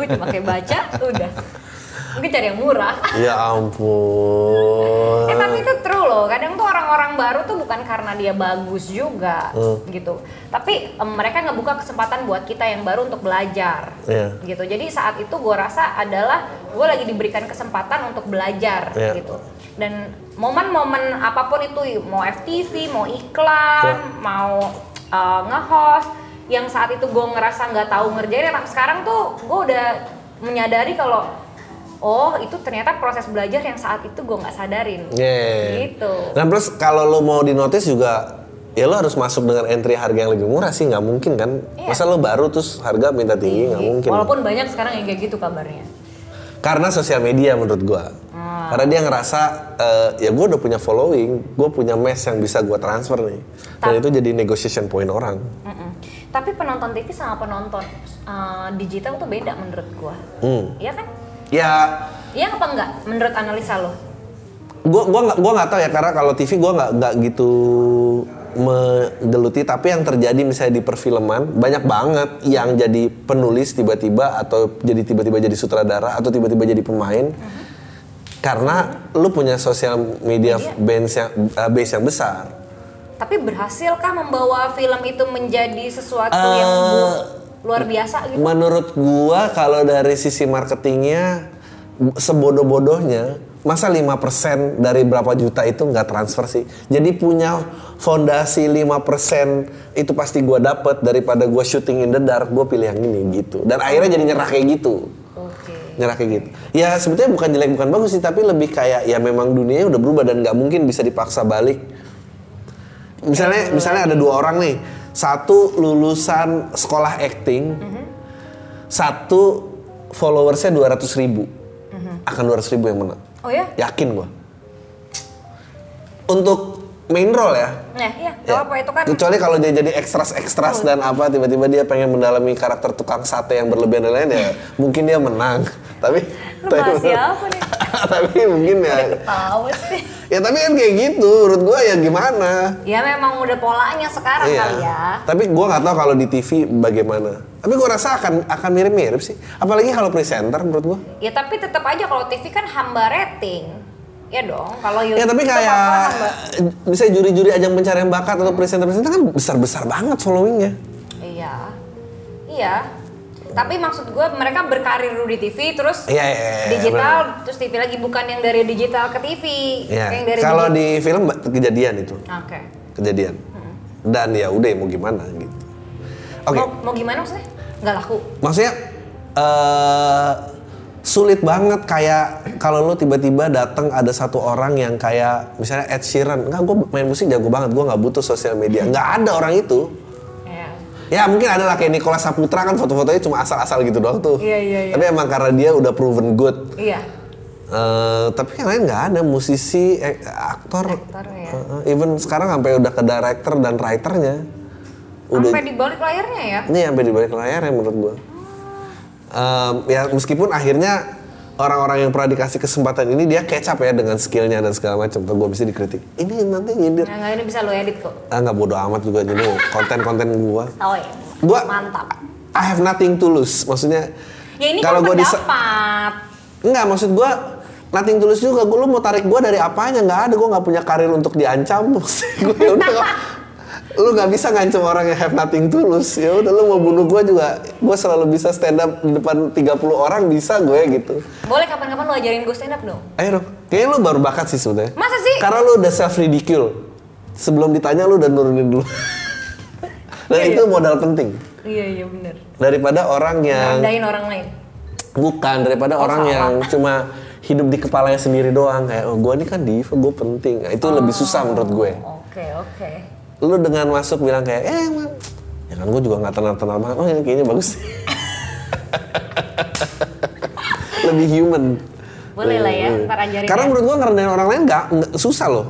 Gue cuma kayak baca, udah. Gue cari yang murah. Ya ampun. Eh tapi itu true loh, kadang tuh orang-orang baru tuh bukan karena dia bagus juga hmm. gitu, tapi um, mereka ngebuka kesempatan buat kita yang baru untuk belajar yeah. gitu. Jadi saat itu gue rasa adalah gue lagi diberikan kesempatan untuk belajar yeah. gitu. Dan momen-momen apapun itu, mau F T V, mau iklan, yeah. mau uh, nge-host, yang saat itu gue ngerasa nggak tahu ngerjain, sekarang tuh gue udah menyadari kalau oh itu ternyata proses belajar yang saat itu gue nggak sadarin yeah. gitu. Dan plus kalau lo mau di notice juga ya lo harus masuk dengan entry harga yang lebih murah sih, nggak mungkin kan yeah. masa lo baru terus harga minta tinggi, nggak yeah. mungkin. Walaupun banyak sekarang yang kayak gitu kabarnya karena sosial media menurut gue. Hmm. Karena dia ngerasa uh, ya gue udah punya following, gue punya mass yang bisa gue transfer nih. Dan tapi, itu jadi negotiation point orang. Mm-mm. Tapi penonton T V sama penonton uh, digital tuh beda menurut gue. Mm. Iya kan? Ya. Iya apa enggak? Menurut analisa lo? Gue gue nggak gue nggak tahu ya, karena kalau T V gue nggak nggak gitu menggeluti. Tapi yang terjadi misalnya di perfilman banyak banget yang jadi penulis tiba-tiba atau jadi tiba-tiba jadi sutradara atau tiba-tiba jadi pemain, uh-huh. karena uh-huh. lu punya sosial media, media. Base, yang, uh, base yang besar. Tapi berhasilkah membawa film itu menjadi sesuatu uh, yang luar biasa gitu? Menurut gua kalau dari sisi marketingnya sebodoh-bodohnya masa lima persen dari berapa juta itu gak transfer sih. Jadi punya fondasi lima persen itu pasti gue dapet daripada gue shooting in the dark, gue pilih yang ini gitu. Dan akhirnya jadi nyerah kayak gitu. Okay. Nyerah kayak gitu. Ya sebetulnya bukan jelek bukan bagus sih, tapi lebih kayak ya memang dunianya udah berubah dan gak mungkin bisa dipaksa balik. Misalnya misalnya ada dua orang nih, satu lulusan sekolah acting, mm-hmm. satu followersnya dua ratus ribu. Mm-hmm. Akan dua ratus ribu yang menang. Oh ya? Yakin gua. Untuk main role ya? Nah, iya, ya. Apa itu kan? Kecuali kalau dia jadi ekstras-ekstras oh. dan apa, tiba-tiba dia pengen mendalami karakter tukang sate yang berlebihan dan lain ya, mungkin dia menang. Tapi Lepas tapi, siapa nih? Tapi mungkin ya. Ketawa sih. Ya tapi kan kayak gitu, menurut gua ya gimana? Ya memang udah polanya sekarang iya. kali ya. Tapi gua nggak tahu kalau di T V bagaimana. Tapi gue rasa akan akan mirip-mirip sih, apalagi kalau presenter menurut gue. Ya tapi tetap aja kalau T V kan hamba rating, ya dong. Kalau YouTube ya tapi kayak bisa juri-juri ajang pencarian bakat atau presenter-presenter kan besar-besar banget followingnya. Iya, iya. Tapi maksud gue mereka berkarir dulu di T V terus ya, ya, ya, digital bener. Terus T V lagi bukan yang dari digital ke T V. Ya. Kalau di film kejadian itu. Oke. Okay. Kejadian. Hmm. Dan ya udah mau gimana gitu. Oke. Okay. Mau, mau gimana maksudnya? Nggak laku. Maksudnya uh, sulit banget kayak kalau lu tiba-tiba datang ada satu orang yang kayak misalnya Ed Sheeran, enggak gue main musik jago banget, gue nggak butuh sosial media, nggak ada orang itu. Yeah. Ya mungkin ada lah kayak Nicola Saputra kan foto-fotonya cuma asal-asal gitu doang tuh. Yeah, yeah, yeah. Tapi emang karena dia udah proven good. Iya. Yeah. Uh, tapi yang lain nggak ada musisi, ek, aktor, aktor ya. uh, even sekarang sampai udah ke director dan writernya. Sampai di balik layarnya ya? Iya, sampai di balik layarnya menurut gua. Um, ya meskipun akhirnya orang-orang yang pernah dikasih kesempatan ini dia kecap ya dengan skillnya dan segala macam. Tapi gua bisa dikritik. Ini nanti nyindir. Nah, ini bisa lo edit kok. Ah, nggak bodo amat juga jadi konten-konten gua. Oh ya. Gua mantap. I have nothing to lose. Maksudnya ya ini kalau gua dapat. Disa- Enggak, maksud gua nothing to lose juga. Gua lu mau tarik gua dari apanya? Nggak ada. Gua nggak punya karir untuk diancam. Gua ya udah. Lu nggak bisa ngancem orang yang have nothing to lose. Ya udah lu mau bunuh gue juga, gue selalu bisa stand up di depan tiga puluh orang bisa gue gitu. Boleh kapan-kapan lu ajarin gue stand up dong? Ayo dong. Kayaknya lu baru bakat sih sebetulnya. Masa sih? Karena lu udah self ridicule. Sebelum ditanya lu udah nurunin dulu. Dan iya, itu iya. modal penting. Iya iya benar. Daripada orang yang ngerendahin orang lain. Bukan daripada oh, orang sama. Yang cuma hidup di kepalanya sendiri doang kayak oh gue ini kan diva, gue penting. Itu oh, lebih susah menurut gue. Oke okay, oke. Okay. Lu dengan masuk bilang kayak, eh man. Ya kan gue juga gak tenang-tenang banget, oh ini kayaknya bagus. Lebih human. Boleh lah ya, ntar ajarin. Karena ya. Menurut gue ngerendahin orang lain gak, gak, susah loh.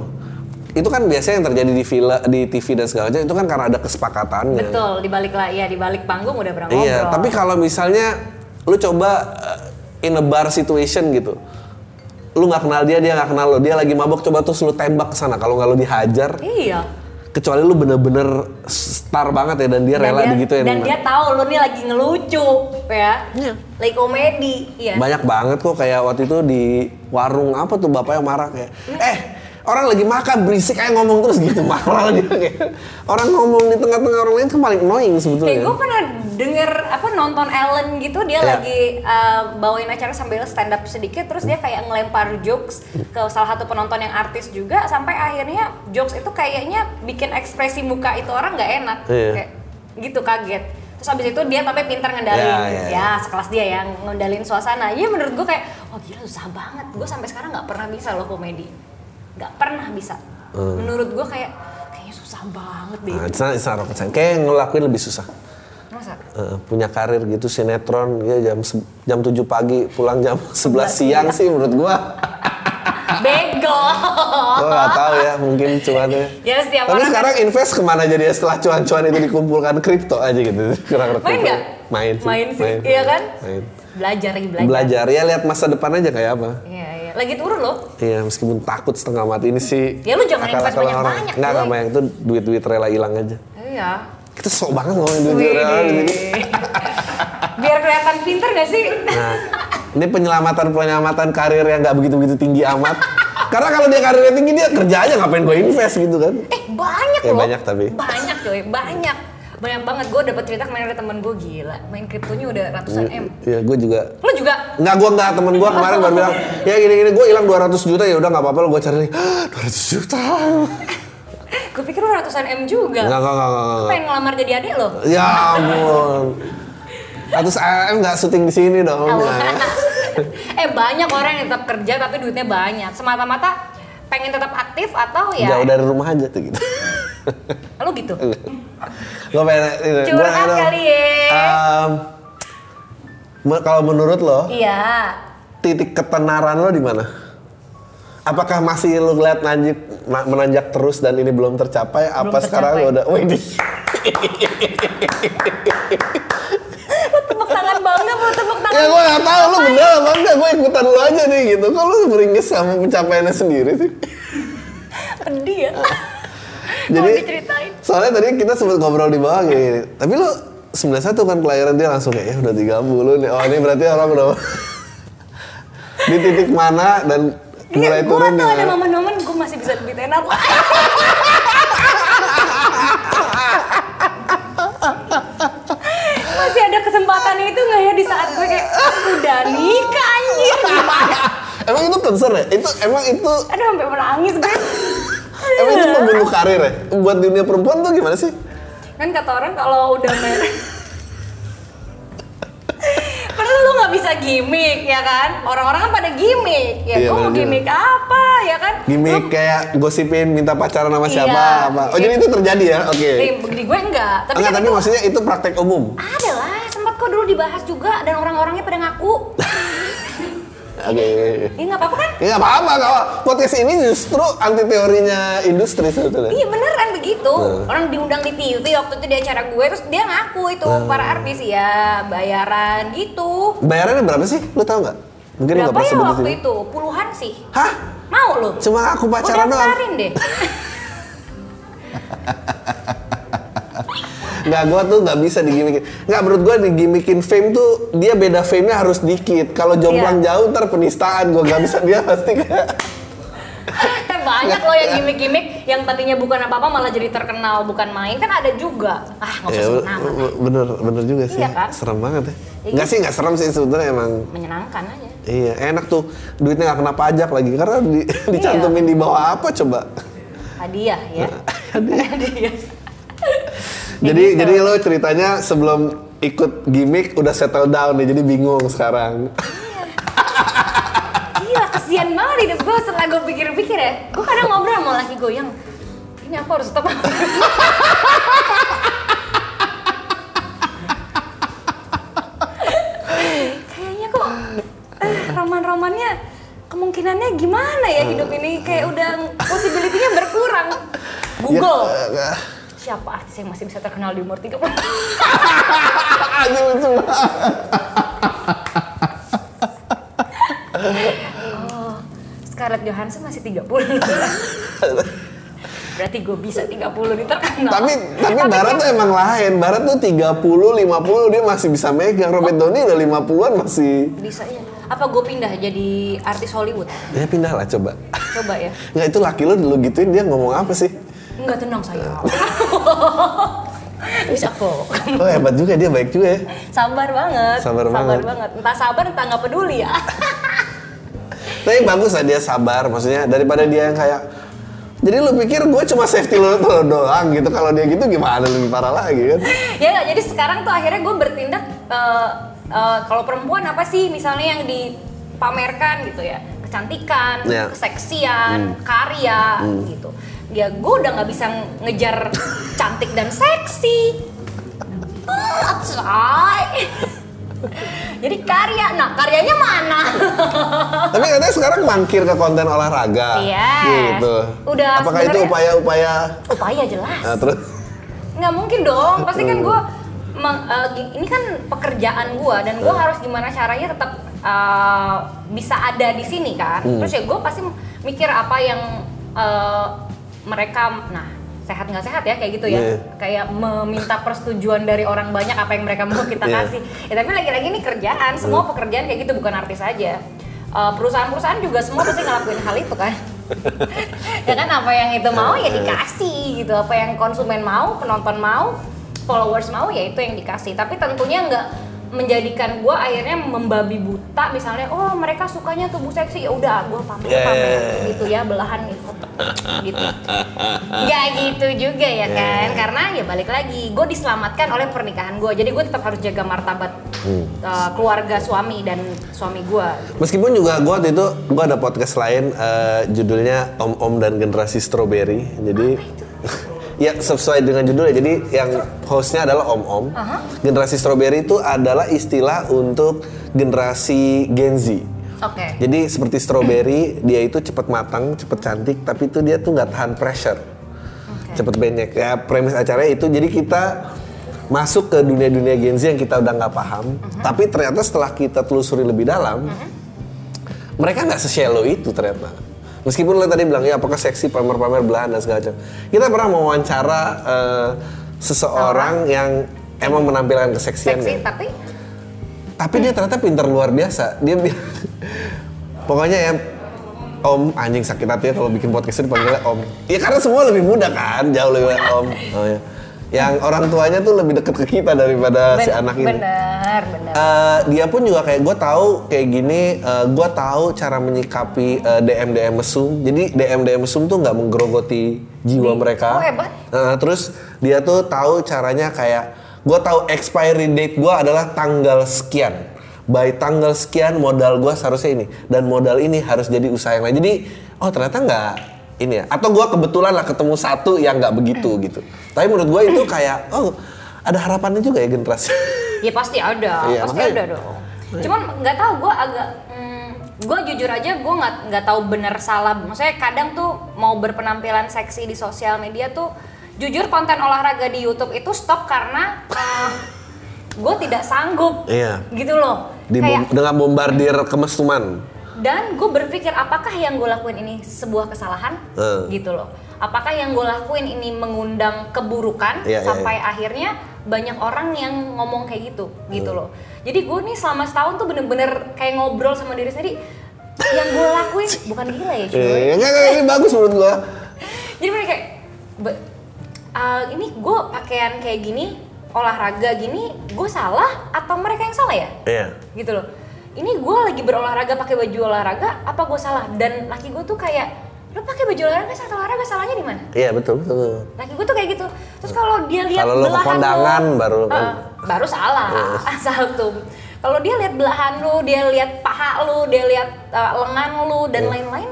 Itu kan biasanya yang terjadi di film, di T V dan segala macam, itu kan karena ada kesepakatannya. Betul, dibalik lah, ya dibalik panggung udah berang ngobrol. Iya, tapi kalau misalnya lu coba in a bar situation gitu. Lu gak kenal dia, dia gak kenal lo, dia lagi mabok coba terus lu tembak kesana, kalau gak lu dihajar. Iya. Kecuali lu bener-bener star banget ya dan dia dan rela dia, begitu ya. Dan dia tahu lu nih lagi ngelucu ya. Yeah. Lagi komedi ya. Banyak banget kok kayak waktu itu di warung apa tuh bapaknya marah kayak hmm. eh orang lagi makan berisik aja ngomong terus gitu marah dia kayak. Orang ngomong di tengah-tengah orang lain kan paling annoying sebetulnya. Kayak gue pernah denger apa nonton Ellen gitu dia yeah. lagi uh, bawain acara sambil stand up sedikit terus dia kayak ngelempar jokes ke salah satu penonton yang artis juga sampai akhirnya jokes itu kayaknya bikin ekspresi muka itu orang nggak enak yeah. kayak gitu kaget. Terus abis itu dia tapi pintar ngendalin, ya, ya, ya. ya sekelas dia yang ngendalin suasana. Ya menurut gue kayak, oh gila susah banget. Gue sampai sekarang nggak pernah bisa loh komedi, nggak pernah bisa. Hmm. Menurut gue kayak, kayaknya susah banget deh. Nah, itu sangat roket. Kayak ngelakuin lebih susah. Masa? Uh, punya karir gitu sinetron, ya jam jam tujuh pagi pulang jam sebelas siang sih menurut gue. Bego. Gue gak tahu ya, mungkin cuannya. Ya, setiap tapi orang sekarang kan invest kemana jadi setelah cuan-cuan itu dikumpulkan kripto aja gitu. Kurang main nggak? Main sih. Main sih, main, iya kan? Main. Belajar lagi belajar. Belajar ya, lihat masa depan aja kayak apa. Iya iya. Lagi turun loh. Iya, meskipun takut setengah mati ini sih. Ya lu jangan invest banyak-banyak. Enggak sama yang itu duit-duit rela hilang aja. Iya. Kita sok banget ngomongin duit rela di sini. Biar kelihatan pinter gak sih? Nah, ini penyelamatan-penyelamatan karir yang gak begitu-begitu tinggi amat. Karena kalau dia karirnya tinggi, dia kerja aja ngapain gue invest gitu kan. Eh banyak ya, loh. Banyak tapi. Banyak coy, banyak. Banyak banget, gue dapet cerita kemarin dari temen gue, gila. Main kriptonya udah ratusan M. Iya, gue juga. Lo juga? Enggak, gue enggak. Temen gue kemarin baru bilang, ya gini-gini gue hilang dua ratus juta, ya udah gak apa-apa lo gue cari lagi. dua ratus juta. Gue pikir lo ratusan M juga. Enggak, enggak, enggak, enggak. Lo pengen ngelamar jadi adik lo? Ya ampun. Atus A M nggak syuting di sini dong. Eh banyak orang yang tetap kerja tapi duitnya banyak. Semata-mata pengen tetap aktif atau ya? Jauh dari rumah aja tuh gitu. Lo gitu? Gue pengen ini. Curhat kali ya. Um, kalau menurut lo? Iya. Titik ketenaran lo di mana? Apakah masih lo lihat nanjik, menanjak terus dan ini belum tercapai? Belum apa tercapai. Sekarang lo udah? Wih. Ya gue gak tau lu bener apa enggak, gue ikutan lu aja nih gitu. Kok lu beringis sama pencapaiannya sendiri sih? Pedih ya? Jadi, soalnya tadi kita sempat ngobrol di bawah gini, tapi lu sembilan puluh satu kan kelahiran, dia langsung kayak ya udah tiga puluh nih. Oh ini berarti orang udah di titik mana dan mulai ya, turun ya. Gue tau ada momen-momen gue masih bisa lebih tenar lah. Masih ada kesempatan itu nggak ya di saat gue kayak udah nikah anjir. Emang itu concern ya? Itu emang itu. Aduh sampai menangis gue. Emang itu membunuh karir ya? Buat dunia perempuan tuh gimana sih? Kan kata orang kalau udah merah. Padahal lu nggak bisa gimmick ya kan? Orang-orang kan pada gimmick ya. Iya, gue mau gimmick apa ya kan? Gimmick lu kayak gosipin minta pacaran sama iya, siapa apa? Oh iya. Jadi itu terjadi ya? Oke. Okay. Di gue enggak. Tapi enggak, kan tapi itu, maksudnya itu praktek umum. Ada lah, sempat kok dulu dibahas juga dan orang-orangnya pada ngaku. Oke. Ini nggak apa-apa kan? Ini nggak apa-apa kalau podcast ini justru anti teorinya industri sebetulnya. Iya beneran begitu. Nah. Orang diundang di T V waktu itu di acara gue terus dia ngaku itu nah. Para artis ya bayaran gitu. Bayarannya berapa sih? Lu tahu nggak? Mungkin nggak pernah sebut waktu itu puluhan sih. Hah? Mau lu? Cuma aku pacaran doang. Udah daftarin deh. Nggak, gue tuh nggak bisa digimikin. Nggak, menurut gue digimikin fame tuh dia beda fame-nya harus dikit. Kalau jomplang yeah. Jauh ntar penistaan, gue nggak bisa dia pasti kayak. Eh banyak loh yang gimmick-gimmick yang tadinya bukan apa-apa malah jadi terkenal bukan main kan ada juga. Ah nggak usah sebut nama. Bener bener juga sih. Iya kan? Serem banget ya. Ya nggak gitu. Sih nggak serem sih sebetulnya emang. Menyenangkan aja. Iya enak tuh duitnya nggak kena pajak lagi karena di, iya. Dicantumin di bawah apa coba? Hadiah ya. Hadiah. Hadiah. Jadi gitu. Jadi lo ceritanya sebelum ikut gimmick udah settle down nih jadi bingung sekarang. Iya. Gila kesian banget hidup gue setelah gue pikir-pikir ya. Gue kadang ngobrol sama laki gue yang ini aku harus stop. Kayaknya kok eh, roman-romannya kemungkinannya gimana ya hidup ini kayak udah possibility-nya berkurang. Google. Ya, siapa artis yang masih bisa terkenal di umur tiga puluh? Oh, Scarlett Johansson masih tiga puluh. Berarti gue bisa tiga puluh nih terkenal. Tapi tapi Barat tuh emang lain. Barat tuh tiga puluh, lima puluh dia masih bisa megang. Robert Downey udah lima puluhan masih bisa ya. Apa gue pindah jadi artis Hollywood? Ya pindah lah coba. Coba ya. Nggak itu laki lu dulu gituin dia ngomong apa sih? Enggak tenang saya. Bisa kok. Oh hebat juga dia, baik juga ya. Sabar banget. Sabar, sabar banget. banget. Entah sabar entah nggak peduli ya. Tapi bagus lah dia sabar, maksudnya daripada dia yang kayak. Jadi lu pikir gue cuma safety lo doang gitu, kalau dia gitu gimana lebih parah lagi kan? Ya nggak, jadi sekarang tuh akhirnya gue bertindak uh, uh, kalau perempuan apa sih misalnya yang dipamerkan gitu ya, kecantikan, ya. Keseksian, hmm. karya hmm. gitu. Ya gue udah gak bisa ngejar cantik dan seksi. Jadi karya, nah karyanya mana? Tapi katanya sekarang mangkir ke konten olahraga. Iya. Gitu. Udah. Apakah itu upaya-upaya? Upaya jelas. Nah, terus? Nggak mungkin dong. Pasti kan gue, uh, ini kan pekerjaan gue dan gue uh. harus gimana caranya tetap uh, bisa ada di sini kan. Hmm. Terus ya gue pasti mikir apa yang uh, mereka, nah. sehat nggak sehat ya, kayak gitu ya, yeah. kayak meminta persetujuan dari orang banyak apa yang mereka mau kita yeah. kasih ya, tapi lagi-lagi ini kerjaan, semua pekerjaan kayak gitu, bukan artis aja, uh, perusahaan-perusahaan juga semua pasti ngelakuin hal itu kan. Ya kan, apa yang itu mau ya dikasih gitu, apa yang konsumen mau, penonton mau, followers mau ya itu yang dikasih, tapi tentunya nggak menjadikan gue akhirnya membabi buta, misalnya oh mereka sukanya tubuh seksi, ya udah gue pamer yeah. pamer gitu ya, belahan gitu gitu nggak gitu juga ya kan, yeah. karena ya balik lagi gue diselamatkan oleh pernikahan gue, jadi gue tetap harus jaga martabat hmm. uh, keluarga suami dan suami gue, meskipun juga gue waktu itu gue ada podcast lain uh, judulnya Om Om dan Generasi Strawberry, jadi ya sesuai dengan judulnya, jadi yang hostnya adalah om-om. Uh-huh. Generasi strawberry itu adalah istilah untuk generasi Gen Z. Oke. Okay. Jadi seperti strawberry, dia itu cepat matang, cepat cantik, tapi itu dia tuh nggak tahan pressure, okay. cepat banyak. Ya premis acaranya itu, jadi kita masuk ke dunia-dunia Gen Z yang kita udah nggak paham, uh-huh. tapi ternyata setelah kita telusuri lebih dalam, uh-huh. mereka nggak se-shallow itu ternyata. Meskipun lo tadi bilang, ya apakah seksi, pamer-pamer, belahan dan segala macam. Kita pernah mewawancara uh, seseorang Sama. yang emang menampilkan keseksiannya. Seksi, tapi? Tapi dia ternyata pintar luar biasa. Dia bilang, pokoknya ya, Om, anjing sakit hati kalau bikin podcast itu dipanggilnya Om. Ya karena semua lebih muda kan, jauh lebih muda Om. Oh, ya. Yang orang tuanya tuh lebih deket ke kita daripada ben, si anak ini. Benar, benar. Uh, dia pun juga kayak gue tahu kayak gini, uh, gue tahu cara menyikapi uh, D M D M mesum. Jadi D M D M mesum tuh nggak menggerogoti jiwa Di, mereka. Oh hebat. Uh, terus dia tuh tahu caranya kayak gue tahu expiry date gue adalah tanggal sekian. By tanggal sekian modal gue seharusnya ini dan modal ini harus jadi usaha yang lain. Jadi oh ternyata nggak. Ini ya, atau gue kebetulan lah ketemu satu yang nggak begitu gitu. Tapi menurut gue itu kayak, oh ada harapannya juga ya generasi. Ya pasti ada, ya, pasti makanya. ada dong. Cuman nggak tahu, gue agak, hmm, gue jujur aja gue nggak nggak tahu benar salah. Maksudnya kadang tuh mau berpenampilan seksi di sosial media tuh, jujur konten olahraga di YouTube itu stop karena uh, gue tidak sanggup, iya. gitu loh. Di kayak, bom, dengan bombardir kemesuman. Dan gue berpikir apakah yang gue lakuin ini sebuah kesalahan uh. gitu loh. Apakah yang gue lakuin ini mengundang keburukan yeah, sampai yeah, yeah. akhirnya banyak orang yang ngomong kayak gitu gitu uh. loh. Jadi gue nih selama setahun tuh bener-bener kayak ngobrol sama diri sendiri. Yang gue lakuin bukan gila ya cuy. Eh, enggak, enggak, ini bagus menurut gue. Jadi bener kayak uh, ini gue pakaian kayak gini, olahraga gini, gue salah atau mereka yang salah ya? Iya. Yeah. Gitu loh. Ini gue lagi berolahraga pakai baju olahraga, apa gue salah? Dan laki gue tuh kayak, lu pakai baju olahraga saat olahraga salahnya di mana? Iya betul betul. Laki gue tuh kayak gitu. Terus kalau dia lihat belahan, kalau lu kondangan baru uh, baru salah, yes. asal tuh. Kalau dia lihat belahan lu, dia lihat paha lu, dia lihat uh, lengan lu dan yeah. lain-lain,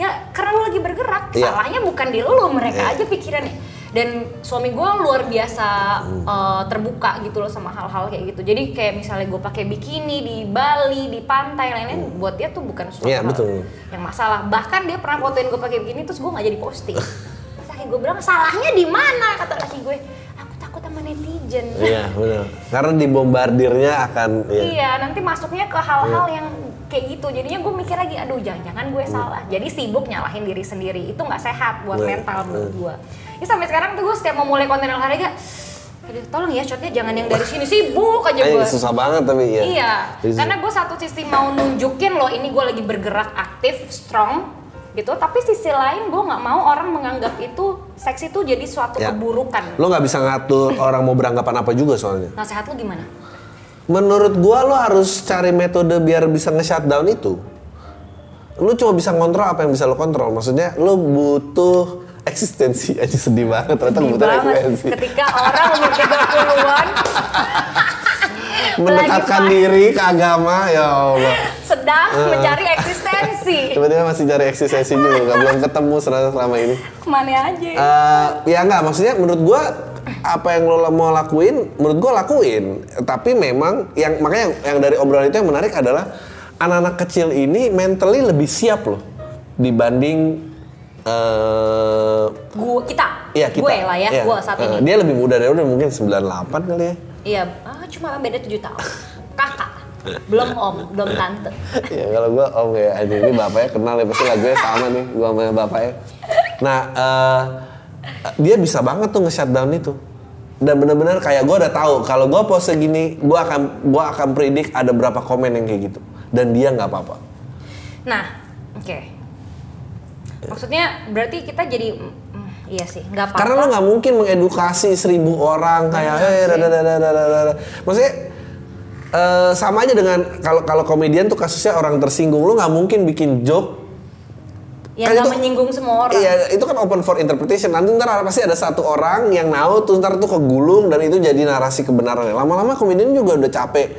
ya karena lu lagi bergerak, yeah. salahnya bukan di lu, mereka yeah. aja pikirannya. Dan suami gue luar biasa uh, terbuka gitu loh sama hal-hal kayak gitu. Jadi kayak misalnya gue pakai bikini di Bali, di pantai, lain-lain buat dia tuh bukan suatu yeah, hal yang masalah. Bahkan dia pernah fotoin gue pakai bikini terus gue nggak jadi posting. Terus laki gue bilang salahnya di mana, kata laki gue. Aku takut sama netizen. Iya benar. Karena dibombardirnya akan. Iya yeah, nanti masuknya ke hal-hal yeah. yang kayak gitu, jadinya gue mikir lagi, aduh jangan-jangan gue salah. Jadi sibuk nyalahin diri sendiri, itu gak sehat buat mental menurut gue. Ini sampai sekarang tuh gue setiap mau mulai konten olahraga, tolong ya shotnya jangan yang dari sini, sibuk aja gue. Susah banget tapi ya. Iya, karena gue satu sisi mau nunjukin loh ini gue lagi bergerak aktif, strong gitu. Tapi sisi lain gue gak mau orang menganggap itu seksi tuh jadi suatu ya. keburukan. Lo gak bisa ngatur orang mau beranggapan apa juga soalnya. Nah sehat lo gimana? Menurut gua lo harus cari metode biar bisa nge-shutdown itu. Lo cuma bisa ngontrol apa yang bisa lo kontrol. Maksudnya lo butuh eksistensi. Aja sedih banget, ternyata sedih butuh banget. eksistensi. Ketika orang umur tiga puluhan mendekatkan diri ke agama, ya Allah. Sedang uh. mencari eksistensi. Tiba-tiba masih cari eksistensi juga, belum ketemu selama ini. Kemana aja? Uh, ya enggak, maksudnya menurut gua apa yang lo mau lakuin, menurut gue lakuin. Tapi memang yang makanya yang, yang dari obrolan itu yang menarik adalah anak-anak kecil ini mentally lebih siap loh dibanding uh, gua kita. Iya, kita. Gue lah ya, iya. Gua saat uh, ini. Dia lebih muda dari udah mungkin sembilan puluh delapan kali ya. Iya, ah, cuma beda tujuh tahun. Kakak. Belum om, belum tante. Iya, kalau gua om ya, aduh ini bapaknya kenal ya, pasti lagunya sama nih gua sama bapaknya. Nah, uh, dia bisa banget tuh nge-shutdown itu. Dan benar-benar kayak gue udah tahu kalau gue pose gini, gue akan gue akan predik ada berapa komen yang kayak gitu, dan dia nggak apa-apa. Nah, oke. Okay. Maksudnya berarti kita jadi, mm, iya sih, nggak apa-apa. Karena lo nggak mungkin mengedukasi seribu orang kayak, eh, dadadadadadadada. Maksudnya uh, sama aja dengan kalau kalau komedian tuh kasusnya orang tersinggung, lo nggak mungkin bikin joke. Ya kan gak itu, menyinggung semua orang. Iya, itu kan open for interpretation. Nanti ntar pasti ada satu orang yang naut, terus ntar tuh kegulung dan itu jadi narasi kebenaran. Lama-lama komedian juga udah capek,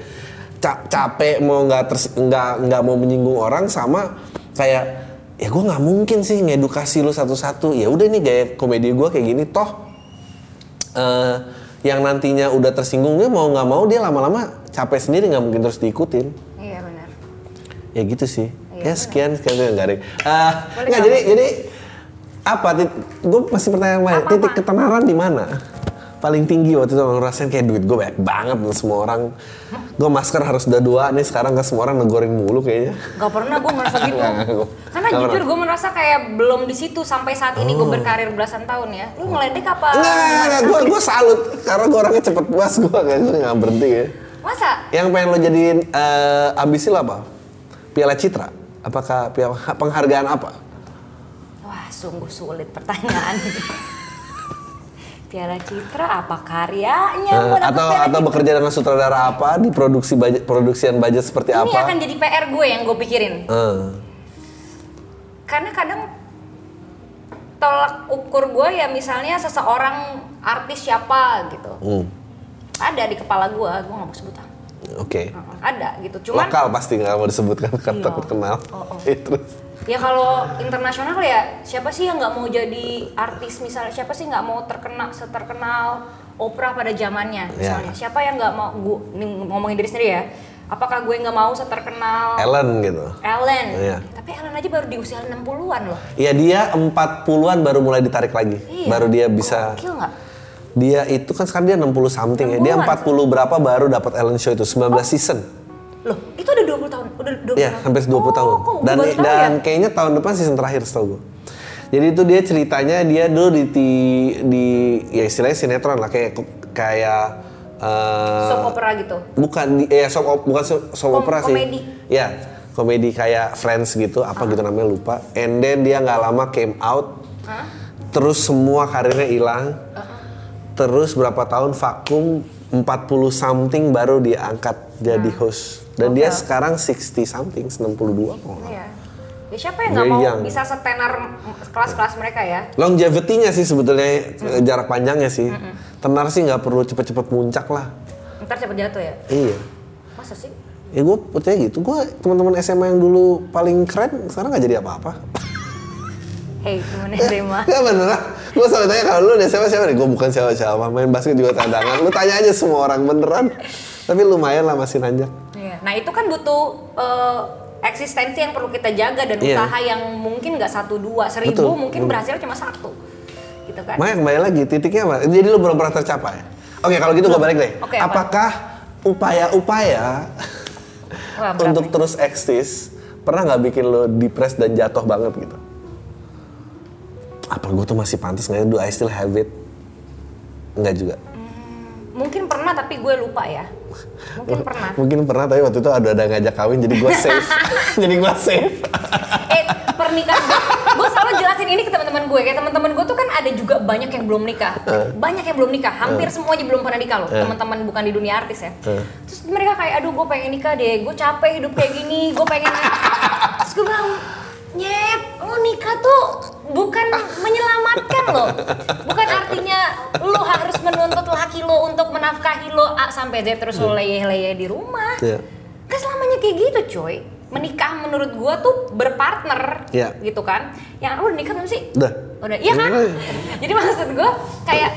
Ca- capek mau nggak nggak nggak mau menyinggung orang, sama kayak ya gue nggak mungkin sih ngedukasi lu satu-satu. Ya udah nih gaya komedi gue kayak gini. Toh uh, yang nantinya udah tersinggungnya mau nggak mau dia lama-lama capek sendiri, nggak mungkin terus diikutin. Iya benar. Ya gitu sih. Ya sekian sekian itu garing. Uh, nggak jadi jadi apa? Gue masih pertanyaan lain. Titik ketenaran di mana? Paling tinggi waktu itu ngerasain kayak duit gue banyak banget dan semua orang. Gue masker harus udah dua nih sekarang, nggak semua orang ngegoreng mulu kayaknya. Gak pernah gue merasa gitu. Karena gak jujur gue merasa kayak belum di situ sampai saat ini. Oh. Gue berkarir belasan tahun ya. Lu ngeledek apa? Nggak, gue gue salut karena gue orangnya cepet puas, gue kayaknya nggak berhenti ya. Masa? Yang pengen lo jadiin uh, ambisi lo apa? Piala Citra. Apakah penghargaan apa? Wah, sungguh sulit pertanyaan. Piala Citra apa karyanya? Uh, atau atau bekerja dengan sutradara apa? Di produksi budget, produksian budget seperti ini apa? Ini akan jadi P R gue yang gue pikirin. Uh. Karena kadang tolak ukur gue ya misalnya seseorang artis siapa gitu. Hmm. Ada di kepala gue, gue nggak mau sebut. Oke. Okay. Ada gitu, cuman lokal pasti nggak mau disebutkan karena takut kenal. Oh, oh. Ya, terus. Ya kalau internasional ya siapa sih yang nggak mau jadi artis misalnya? Siapa sih nggak mau terkenal seterkenal Oprah pada zamannya misalnya? Yeah. Siapa yang nggak mau? Gue ngomongin diri sendiri ya. Apakah gue nggak mau seterkenal Ellen gitu? Ellen. Yeah. Tapi Ellen aja baru di usia enam puluhan loh. Iya dia empat puluhan baru mulai ditarik lagi. Iya. Baru dia bisa. Gokil nggak? Dia itu kan sekarang dia enam puluh something ya. Dia empat puluh berapa baru dapat Ellen Show itu sembilan belas season. Loh, itu udah dua puluh tahun. Udah dua puluh. Iya, hampir dua puluh oh, tahun. Dan dan tahun ya? Kayaknya tahun depan season terakhir setahu gue. Jadi itu dia ceritanya dia dulu di di ya istilahnya sinetron lah kayak kayak uh, soap opera gitu. Bukan ya soap bukan soap, soap Kom- opera sih. Komedi. Ya, komedi kayak Friends gitu, apa ah. gitu namanya lupa. And then dia enggak lama came out. Hah? Terus semua karirnya hilang. Uh-huh. Terus berapa tahun vakum, empat puluh something baru diangkat jadi nah. host. Dan okay. dia sekarang enam puluh something, enam puluh dua kok. Iya. Ya siapa yang nggak mau yang... bisa setenar kelas-kelas mereka ya? Longevity-nya sih sebetulnya, mm. jarak panjangnya sih. Mm-mm. Tenar sih nggak perlu cepet-cepet muncak lah. Ntar cepet jatuh ya? Iya. Masa sih? Ya gue percaya gitu, gue teman-teman S M A yang dulu paling keren sekarang nggak jadi apa-apa. Hei, temen S M A. Gak bener lah. Gue selalu tanya kalau lu udah S M A siapa nih? Gue bukan siapa-siapa, main basket juga cadangan. Lu tanya aja semua orang beneran. Tapi lumayan lah masih nanjak. Iya. Nah itu kan butuh uh, eksistensi yang perlu kita jaga dan yeah. usaha yang mungkin gak satu dua. Seribu betul, mungkin bener. Berhasil cuma satu. Gitu kan. Makanya kembali lagi titiknya apa? Jadi lu belum pernah tercapai. Oke kalau gitu gue balik deh. Okay, apakah apa? upaya-upaya Wah, untuk terus eksis pernah gak bikin lu depres dan jatuh banget gitu? Apa gue tuh masih pantas nggak? Do I still have it? Nggak juga. Hmm, mungkin pernah tapi gue lupa ya. Mungkin pernah. Mungkin pernah tapi waktu itu ada ada ngajak kawin jadi gue safe. Jadi gue safe. Eh pernikahan gue, gue selalu jelasin ini ke teman-teman gue. Kayak teman-teman gue tuh kan ada juga banyak yang belum nikah. Uh. Banyak yang belum nikah. Hampir uh. semua aja belum pernah nikah loh. Uh. Teman-teman bukan di dunia artis ya. Uh. Terus mereka kayak aduh gue pengen nikah deh. Gue capek hidup kayak gini. Gue pengen. Terus gue bilang. Nyet, lo nikah tuh bukan menyelamatkan lo. Bukan artinya lo harus menuntut laki lo untuk menafkahi lo A sampai Z terus lo leyeh-leyeh di rumah. Iya. Kan selamanya kayak gitu coy. Menikah menurut gua tuh berpartner iya. gitu kan. Yang lo udah nikah belum sih? Udah. Udah, iya kan? Jadi maksud gua kayak